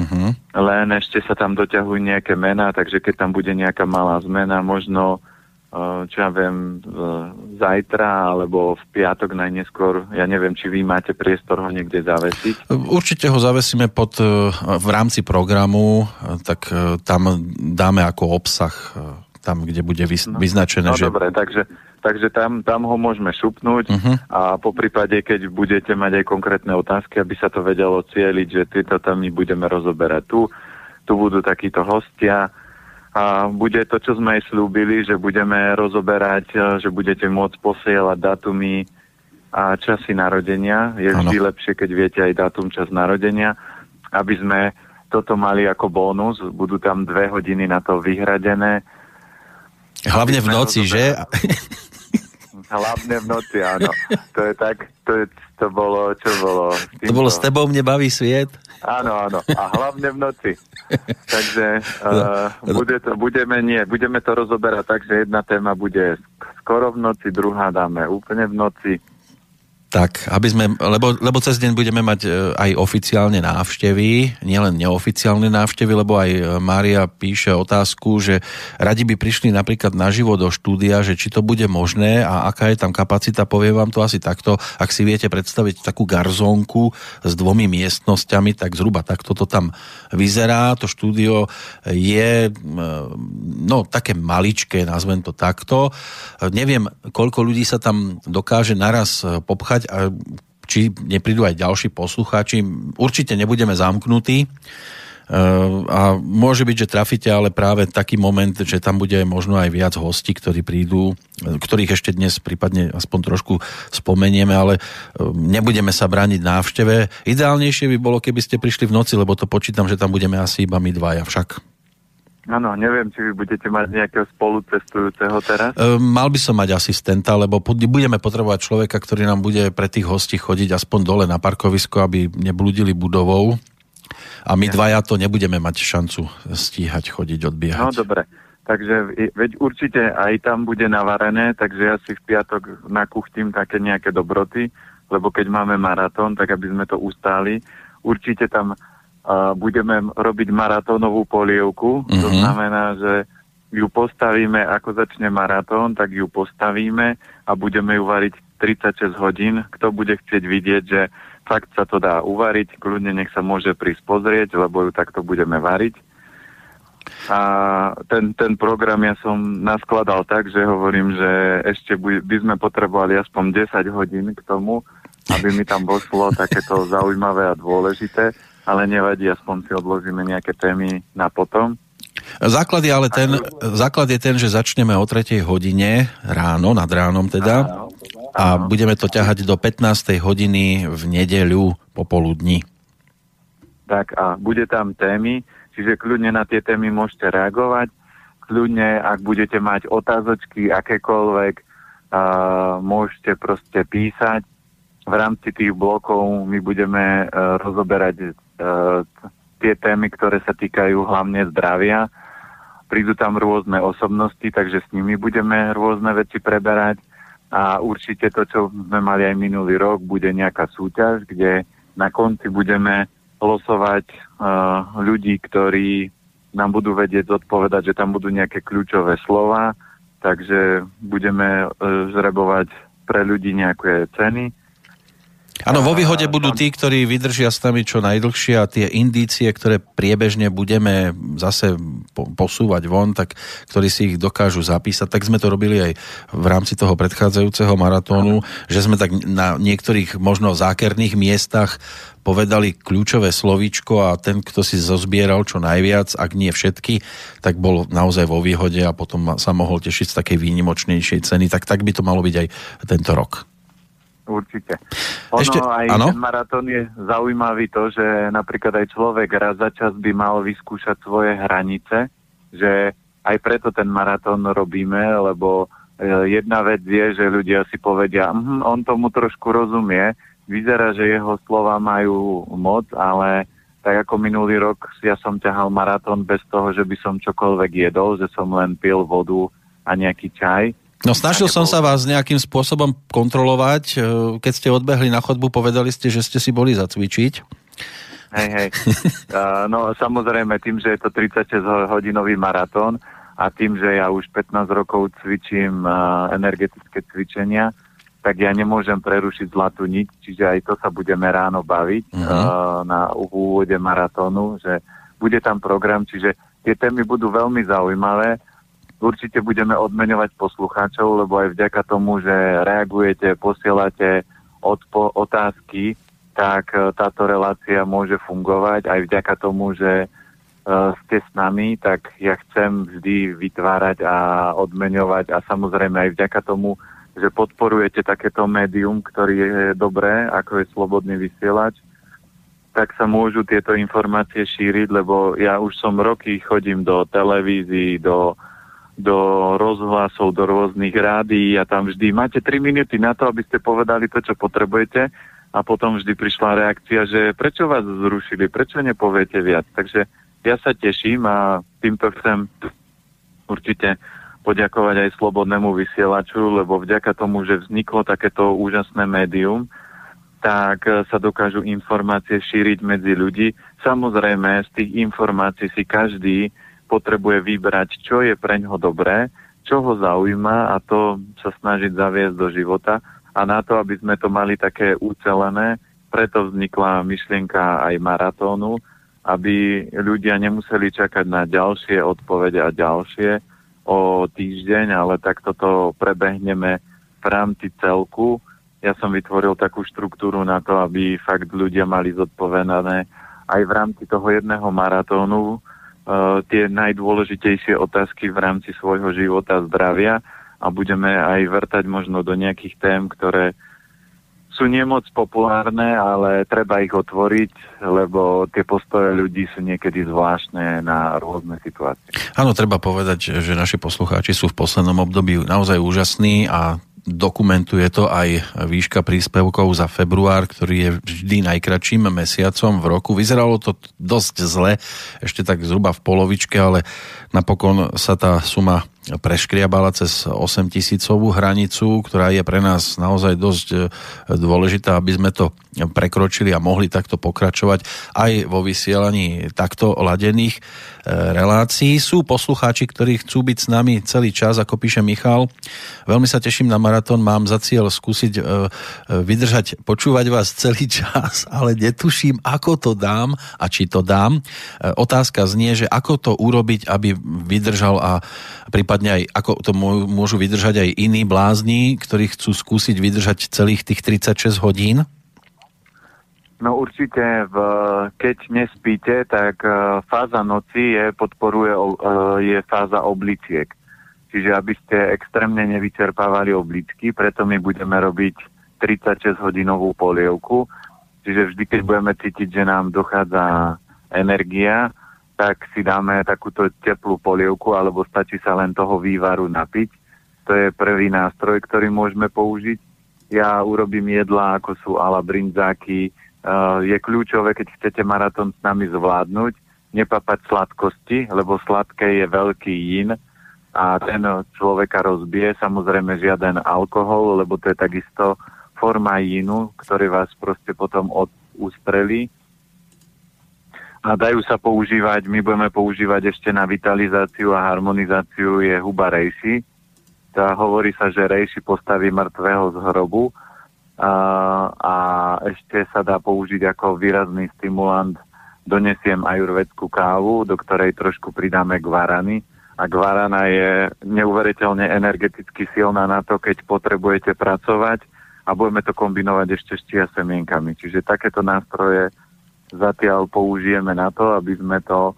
len ešte sa tam doťahujú nejaké mená, takže keď tam bude nejaká malá zmena, možno čo ja viem, zajtra alebo v piatok najneskôr, ja neviem, či vy máte priestor ho niekde zavesiť. Určite ho zavesíme v rámci programu, tak tam dáme ako obsah, tam, kde bude vyznačené. No že... dobre, takže tam ho môžeme šupnúť a po prípade, keď budete mať aj konkrétne otázky, aby sa to vedelo cieliť, že tieto témy budeme rozoberať tu budú takíto hostia. A bude to, čo sme aj slúbili, že budeme rozoberať, že budete môcť posielať dátumy a časy narodenia. Je vždy lepšie, keď viete aj dátum, čas narodenia, aby sme toto mali ako bonus. Budú tam 2 hodiny na to vyhradené. Hlavne v noci, že? Hlavne v noci, áno. To je tak, to bolo... To bolo "S tebou mne baví sviet". Áno. A hlavne v noci. Takže budeme to rozoberať tak, že jedna téma bude skoro v noci, druhá dáme úplne v noci. Tak, aby sme, lebo cez deň budeme mať aj oficiálne návštevy, nielen neoficiálne návštevy, lebo aj Mária píše otázku, že radi by prišli napríklad naživo do štúdia, že či to bude možné a aká je tam kapacita, povie vám to asi takto, ak si viete predstaviť takú garzónku s 2 miestnosťami, tak zhruba takto to tam vyzerá. To štúdio je také maličké, nazvem to takto. Neviem, koľko ľudí sa tam dokáže naraz popchať, a či neprídu aj ďalší poslucháči. Určite nebudeme zamknutí a môže byť, že trafíte ale práve taký moment, že tam bude možno aj viac hostí, ktorí prídu, ktorých ešte dnes prípadne aspoň trošku spomenieme, ale nebudeme sa brániť návšteve. Ideálnejšie by bolo, keby ste prišli v noci, lebo to počítam, že tam budeme asi iba my dvaja však. Áno, neviem, či vy budete mať nejakého spolucestujúceho teraz. Mal by som mať asistenta, lebo budeme potrebovať človeka, ktorý nám bude pre tých hostí chodiť aspoň dole na parkovisko, aby neblúdili budovou. A my dvaja to nebudeme mať šancu stíhať, chodiť, odbiehať. No dobre, takže veď určite aj tam bude navarené, takže ja si v piatok nakuchtím také nejaké dobroty, lebo keď máme maratón, tak aby sme to ustáli, určite tam... budeme robiť maratónovú polievku, to znamená, že ju postavíme, ako začne maratón, tak ju postavíme a budeme ju variť 36 hodín. Kto bude chcieť vidieť, že fakt sa to dá uvariť, kľudne nech sa môže prísť pozrieť, lebo ju takto budeme variť. A ten program ja som naskladal tak, že hovorím, že ešte by sme potrebovali aspoň 10 hodín k tomu, aby mi tam bolo takéto zaujímavé a dôležité. Ale nevadí, aspoň si odložíme nejaké témy na potom. Základ je ten, že začneme o 3. hodine ráno, nad ránom teda, a budeme to ťahať do 15. hodiny v nedeľu popoludní. Tak a bude tam témy, čiže kľudne na tie témy môžete reagovať, kľudne ak budete mať otázočky akékoľvek, môžete proste písať. V rámci tých blokov my budeme rozoberať tie témy, ktoré sa týkajú hlavne zdravia. Prídu tam rôzne osobnosti, takže s nimi budeme rôzne veci preberať a určite to, čo sme mali aj minulý rok, bude nejaká súťaž, kde na konci budeme losovať ľudí, ktorí nám budú vedieť odpovedať, že tam budú nejaké kľúčové slova, takže budeme žrebovať pre ľudí nejaké ceny. Áno, vo výhode budú tí, ktorí vydržia s nami čo najdlhšie a tie indície, ktoré priebežne budeme zase posúvať von, tak ktorí si ich dokážu zapísať. Tak sme to robili aj v rámci toho predchádzajúceho maratónu, že sme tak na niektorých možno zákerných miestach povedali kľúčové slovíčko a ten, kto si zozbieral čo najviac, ak nie všetky, tak bol naozaj vo výhode a potom sa mohol tešiť z takej výnimočnejšej ceny. Tak by to malo byť aj tento rok. Určite. Ono ešte, aj ano? Ten maratón je zaujímavý to, že napríklad aj človek raz za čas by mal vyskúšať svoje hranice, že aj preto ten maratón robíme, lebo jedna vec je, že ľudia si povedia, on tomu trošku rozumie, vyzerá, že jeho slova majú moc, ale tak ako minulý rok ja som ťahal maratón bez toho, že by som čokoľvek jedol, že som len pil vodu a nejaký čaj. No snažil som sa vás nejakým spôsobom kontrolovať. Keď ste odbehli na chodbu, povedali ste, že ste si boli zacvičiť. Hej. No samozrejme, tým, že je to 36-hodinový maratón a tým, že ja už 15 rokov cvičím energetické cvičenia, tak ja nemôžem prerušiť zlatú niť, čiže aj to sa budeme ráno baviť na úvode maratónu, že bude tam program, čiže tie témy budú veľmi zaujímavé. Určite budeme odmeňovať poslucháčov, lebo aj vďaka tomu, že reagujete, posielate otázky, tak táto relácia môže fungovať. Aj vďaka tomu, že ste s nami, tak ja chcem vždy vytvárať a odmeňovať a samozrejme aj vďaka tomu, že podporujete takéto médium, ktoré je dobré, ako je slobodný vysielač, tak sa môžu tieto informácie šíriť, lebo ja už som roky chodím do televízií, do rozhlasov, do rôznych rádií a tam vždy máte 3 minúty na to, aby ste povedali to, čo potrebujete a potom vždy prišla reakcia, že prečo vás zrušili, prečo nepoviete viac. Takže ja sa teším a týmto chcem určite poďakovať aj slobodnému vysielaču, lebo vďaka tomu, že vzniklo takéto úžasné médium, tak sa dokážu informácie šíriť medzi ľudí. Samozrejme, z tých informácií si každý potrebuje vybrať, čo je preňho dobré, čo ho zaujíma a to sa snažiť zaviesť do života. A na to, aby sme to mali také ucelené, preto vznikla myšlienka aj maratónu, aby ľudia nemuseli čakať na ďalšie odpovede a ďalšie o týždeň, ale tak toto prebehneme v rámci celku. Ja som vytvoril takú štruktúru na to, aby fakt ľudia mali zodpovedané aj v rámci toho jedného maratónu tie najdôležitejšie otázky v rámci svojho života, zdravia a budeme aj vrtať možno do nejakých tém, ktoré sú nemoc populárne, ale treba ich otvoriť, lebo tie postoje ľudí sú niekedy zvláštne na rôzne situácie. Áno, treba povedať, že naši poslucháči sú v poslednom období naozaj úžasní a dokumentuje to aj výška príspevkov za február, ktorý je vždy najkratším mesiacom v roku. Vyzeralo to dosť zle, ešte tak zhruba v polovičke, ale napokon sa tá suma preškriabala cez 8 000-ovú hranicu, ktorá je pre nás naozaj dosť dôležitá, aby sme to prekročili a mohli takto pokračovať aj vo vysielaní takto ladených relácií. Sú poslucháči, ktorí chcú byť s nami celý čas, ako píše Michal. Veľmi sa teším na maratón, mám za cieľ skúsiť vydržať, počúvať vás celý čas, ale netuším, ako to dám a či to dám. Otázka znie, že ako to urobiť, aby vydržal a prípadne aj ako to môžu vydržať aj iní blázni, ktorí chcú skúsiť vydržať celých tých 36 hodín? No určite, keď nespíte, tak fáza noci je fáza obliciek. Čiže aby ste extrémne nevyčerpávali obličky, preto my budeme robiť 36-hodinovú polievku. Čiže vždy, keď budeme cítiť, že nám dochádza energia, tak si dáme takúto teplú polievku, alebo stačí sa len toho vývaru napiť. To je prvý nástroj, ktorý môžeme použiť. Ja urobím jedlá, ako sú ala brinzáky. Je kľúčové, keď chcete maratón s nami zvládnuť, nepapať sladkosti, lebo sladké je veľký jin a ten človeka rozbije. Samozrejme žiaden alkohol, lebo to je takisto forma jinu, ktorý vás proste potom ustrelí. A dajú sa používať, my budeme používať ešte na vitalizáciu a harmonizáciu je huba rejši. Tá hovorí sa, že rejši postaví mŕtvého z hrobu a ešte sa dá použiť ako výrazný stimulant donesiem ajurvédskú kávu, do ktorej trošku pridáme guarany. A guarana je neuveriteľne energeticky silná na to, keď potrebujete pracovať, a budeme to kombinovať ešte s chia semienkami. Čiže takéto nástroje zatiaľ použijeme na to, aby sme to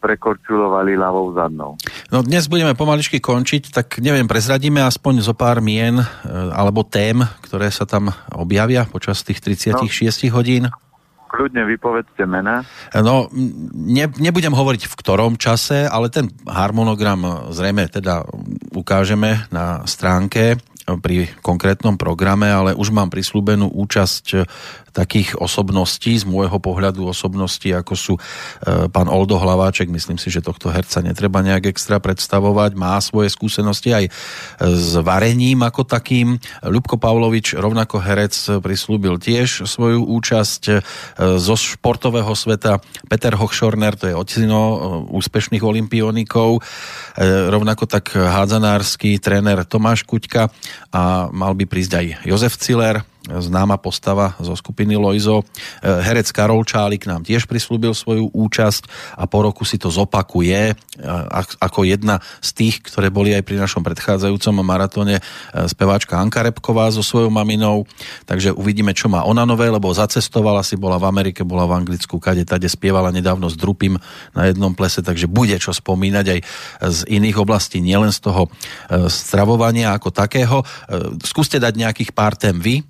prekorčulovali ľavou zadnou. No dnes budeme pomaličky končiť, tak neviem, prezradíme aspoň zo pár mien alebo tém, ktoré sa tam objavia počas tých 36 hodín? Kľudne vypovedzte mená. No, nebudem hovoriť v ktorom čase, ale ten harmonogram zrejme teda ukážeme na stránke pri konkrétnom programe, ale už mám prislúbenú účasť takých osobností, z môjho pohľadu osobností, ako sú pán Oldo Hlaváček, myslím si, že tohto herca netreba nejak extra predstavovať, má svoje skúsenosti aj s varením ako takým. Ľubko Pavlovič, rovnako herec, prislúbil tiež svoju účasť. Zo športového sveta Peter Hochschorner, to je otcino úspešných olympionikov, rovnako tak hádzanársky tréner Tomáš Kuťka, a mal by prísť aj Jozef Ciller, známa postava zo skupiny Loizo. Herec Karol Čálik nám tiež prislúbil svoju účasť a po roku si to zopakuje ako jedna z tých, ktoré boli aj pri našom predchádzajúcom maratóne, speváčka Anka Repková so svojou maminou. Takže uvidíme, čo má ona nové, lebo zacestovala si, bola v Amerike, bola v Anglicku, kade tade, spievala nedávno s Drupim na jednom plese, takže bude čo spomínať aj z iných oblastí, nielen z toho stravovania ako takého. Skúste dať nejakých pár tém vy.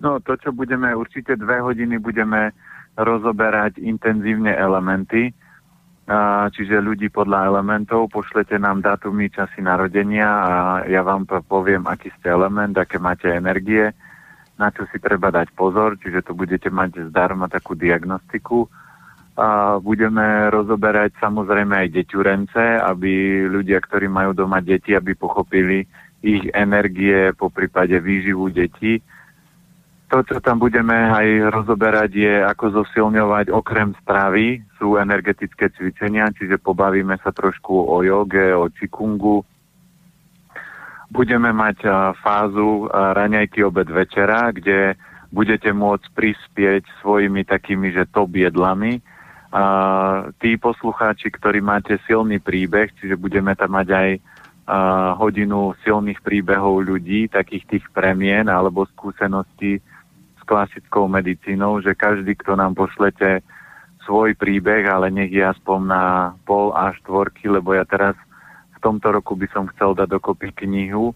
No to, čo budeme, určite 2 hodiny budeme rozoberať intenzívne elementy, čiže ľudí podľa elementov, pošlete nám dátumy, časy narodenia a ja vám poviem, aký ste element, aké máte energie, na čo si treba dať pozor, čiže to budete mať zdarma takú diagnostiku. Budeme rozoberať samozrejme aj deťurence, aby ľudia, ktorí majú doma deti, aby pochopili ich energie, poprípade výživu detí. To, čo tam budeme aj rozoberať, je, ako zosilňovať okrem stravy, sú energetické cvičenia, čiže pobavíme sa trošku o joge, o qigongu. Budeme mať fázu raňajky, obed, večera, kde budete môcť prispieť svojimi takými, že top jedlami. Tí poslucháči, ktorí máte silný príbeh, čiže budeme tam mať aj hodinu silných príbehov ľudí, takých tých premien alebo skúseností klasickou medicínou, že každý, kto nám pošlete svoj príbeh, ale nech je aspoň na 3,5 až 4, lebo ja teraz v tomto roku by som chcel dať dokopy knihu,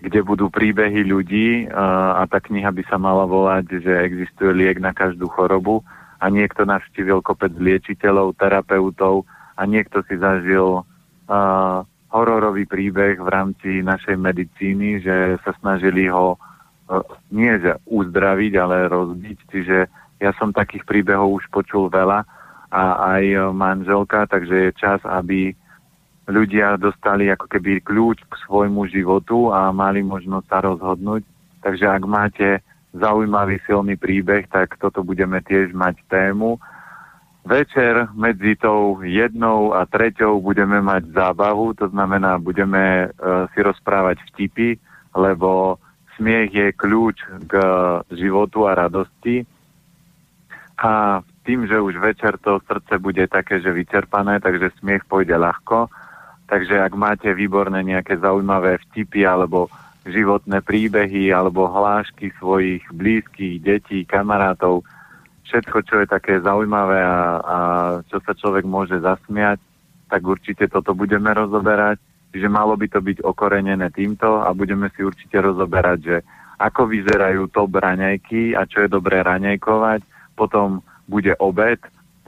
kde budú príbehy ľudí, a tá kniha by sa mala volať, že existuje liek na každú chorobu a niekto navštívil kopec liečiteľov, terapeutov a niekto si zažil hororový príbeh v rámci našej medicíny, že sa snažili ho nie že uzdraviť, ale rozbiť. Čiže ja som takých príbehov už počul veľa a aj manželka, takže je čas, aby ľudia dostali ako keby kľúč k svojmu životu a mali možnosť sa rozhodnúť. Takže ak máte zaujímavý silný príbeh, tak toto budeme tiež mať tému. Večer medzi tou 1:00 a 3:00 budeme mať zábavu, to znamená, budeme si rozprávať vtipy, lebo smiech je kľúč k životu a radosti. A tým, že už večer to srdce bude také, že vyčerpané, takže smiech pôjde ľahko. Takže ak máte výborné nejaké zaujímavé vtipy alebo životné príbehy alebo hlášky svojich blízkych, detí, kamarátov, všetko, čo je také zaujímavé a čo sa človek môže zasmiať, tak určite toto budeme rozoberať. Čiže malo by to byť okorenené týmto a budeme si určite rozoberať, že ako vyzerajú top raňajky a čo je dobré raňajkovať. Potom bude obed,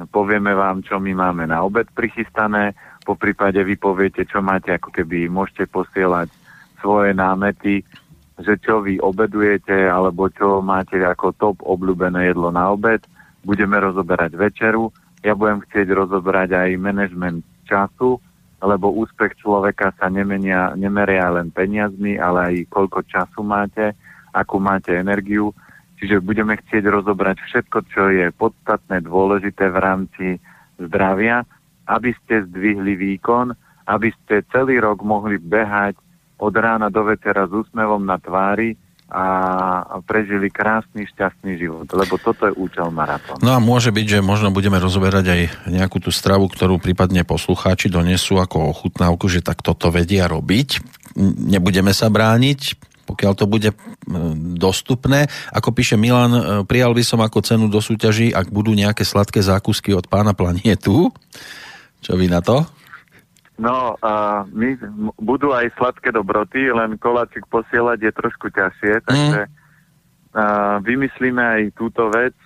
povieme vám, čo my máme na obed prichystané, po prípade vy poviete, čo máte, ako keby môžete posielať svoje námety, že čo vy obedujete alebo čo máte ako top obľúbené jedlo na obed. Budeme rozoberať večeru, ja budem chcieť rozoberať aj manažment času, lebo úspech človeka sa nemeria len peniazmi, ale aj koľko času máte, akú máte energiu. Čiže budeme chcieť rozobrať všetko, čo je podstatné, dôležité v rámci zdravia, aby ste zdvihli výkon, aby ste celý rok mohli behať od rána do večera s úsmevom na tvári, a prežili krásny, šťastný život, lebo toto je účel maratónu. No a môže byť, že možno budeme rozoberať aj nejakú tú stravu, ktorú prípadne poslucháči donesú ako ochutnávku, že tak toto vedia robiť. Nebudeme sa brániť, pokiaľ to bude dostupné. Ako píše Milan, prijal by som ako cenu do súťaží, ak budú nejaké sladké zákusky od pána Planietu. Čo vy na to? No, my budú aj sladké dobroty, len koláčik posielať je trošku ťažšie, takže vymyslíme aj túto vec.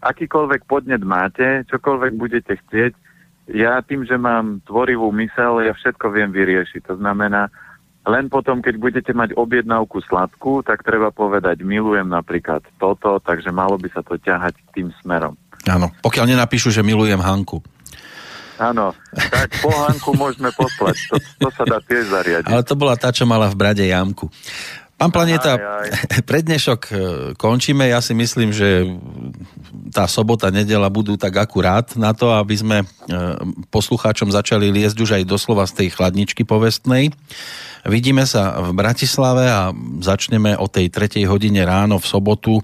Akýkoľvek podnet máte, čokoľvek budete chcieť, ja tým, že mám tvorivú myseľ, ja všetko viem vyriešiť. To znamená, len potom, keď budete mať objednávku sladkú, tak treba povedať, milujem napríklad toto, takže malo by sa to ťahať tým smerom. Áno, pokiaľ nenapíšu, že milujem Hanku. Áno, tak po Hanku môžeme poslať, to sa dá tiež zariadiť. Ale to bola tá, čo mala v brade jamku. Pán Planieta, pre dnešok končíme, ja si myslím, že tá sobota, nedeľa budú tak akurát na to, aby sme poslucháčom začali liesť už aj doslova z tej chladničky povestnej. Vidíme sa v Bratislave a začneme o tej 3. hodine ráno v sobotu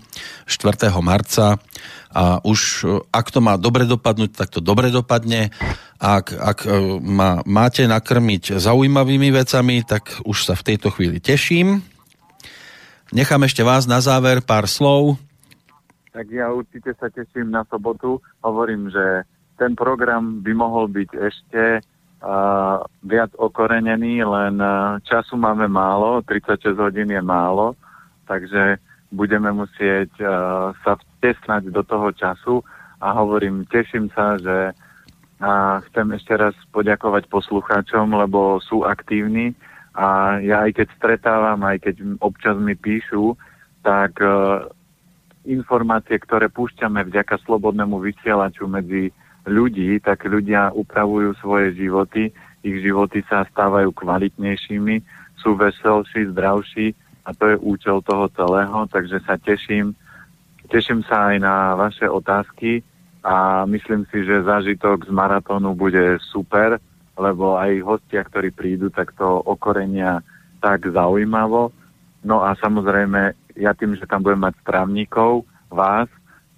4. marca a už ak to má dobre dopadnúť, tak to dobre dopadne. Ak máte nakrmiť zaujímavými vecami, tak už sa v tejto chvíli teším. Nechám ešte vás na záver pár slov. Tak ja určite sa teším na sobotu. Hovorím, že ten program by mohol byť ešte viac okorenený, len času máme málo, 36 hodín je málo, takže budeme musieť sa vtesnať do toho času a hovorím, teším sa, že chcem ešte raz poďakovať poslucháčom, lebo sú aktívni. A ja aj keď stretávam, aj keď občas mi píšu, tak informácie, ktoré púšťame vďaka slobodnému vysielaču medzi ľudí, tak ľudia upravujú svoje životy, ich životy sa stávajú kvalitnejšími, sú veselší, zdravší a to je účel toho celého, takže sa teším. Teším sa aj na vaše otázky a myslím si, že zážitok z maratónu bude super, lebo aj hostia, ktorí prídu, tak to okorenia tak zaujímavo. No a samozrejme, ja tým, že tam budem mať strávnikov, vás,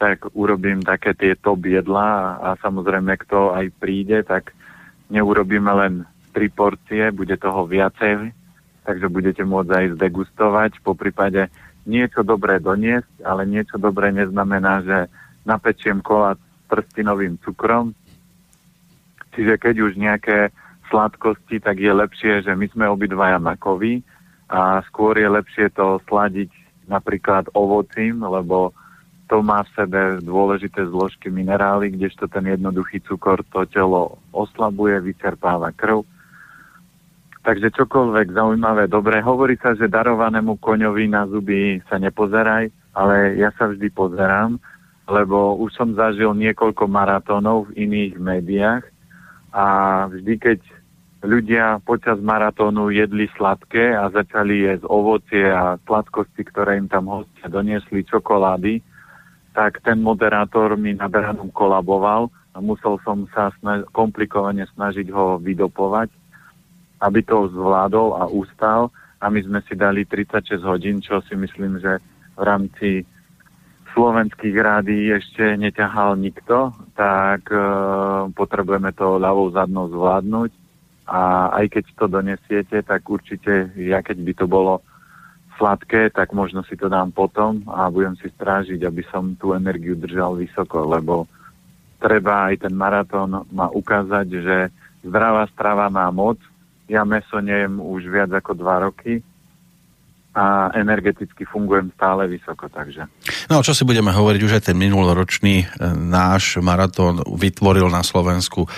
tak urobím také tie top jedlá a samozrejme, kto aj príde, tak neurobíme len 3 porcie, bude toho viacej, takže budete môcť aj zdegustovať, poprípade niečo dobré doniesť, ale niečo dobré neznamená, že napečiem koláč s trstinovým cukrom. Čiže keď už nejaké sladkosti, tak je lepšie, že my sme obidvaja makoví a skôr je lepšie to sladiť napríklad ovocím, lebo to má v sebe dôležité zložky minerály, kdežto ten jednoduchý cukor to telo oslabuje, vyčerpáva krv. Takže čokoľvek zaujímavé, dobre. Hovorí sa, že darovanému koňovi na zuby sa nepozeraj, ale ja sa vždy pozerám, lebo už som zažil niekoľko maratónov v iných médiách. A vždy, keď ľudia počas maratónu jedli sladké a začali jesť ovocie a sladkosti, ktoré im tam hostia doniesli, čokolády, tak ten moderátor mi na beránom kolaboval a musel som sa komplikovane snažiť ho vydopovať, aby to zvládol a ustal. A my sme si dali 36 hodín, čo si myslím, že v rámci slovenských rádií ešte neťahal nikto, tak potrebujeme to ľavou zadnou zvládnuť a aj keď to donesiete, tak určite ja keď by to bolo sladké, tak možno si to dám potom a budem si strážiť, aby som tú energiu držal vysoko, lebo treba aj ten maratón má ukázať, že zdravá strava má moc. Ja mäso nejem už viac ako 2 roky a energeticky fungujem stále vysoko, takže. No, čo si budeme hovoriť, už aj ten minuloročný náš maratón vytvoril na Slovensku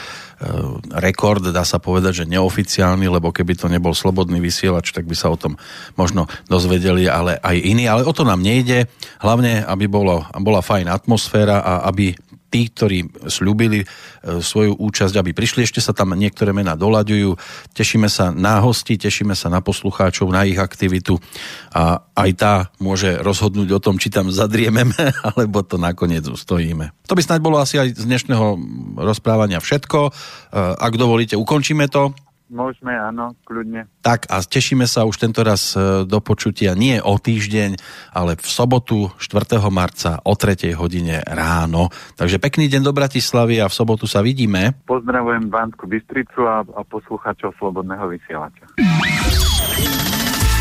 rekord, dá sa povedať, že neoficiálny, lebo keby to nebol slobodný vysielač, tak by sa o tom možno dozvedeli, ale aj iní, ale o to nám nejde, hlavne, aby bola fajn atmosféra a aby tí, ktorí sľúbili svoju účasť, aby prišli, ešte sa tam niektoré mená doľaďujú. Tešíme sa na hosti, tešíme sa na poslucháčov, na ich aktivitu a aj tá môže rozhodnúť o tom, či tam zadriememe, alebo to nakoniec ustojíme. To by snáď bolo asi aj z dnešného rozprávania všetko. Ak dovolíte, ukončíme to. Môžeme, áno, kľudne. Tak a tešíme sa už tento raz do počutia nie o týždeň, ale v sobotu 4. marca o 3. hodine ráno. Takže pekný deň do Bratislavy a v sobotu sa vidíme. Pozdravujem Banskú Bystricu a poslucháčov Slobodného vysielača.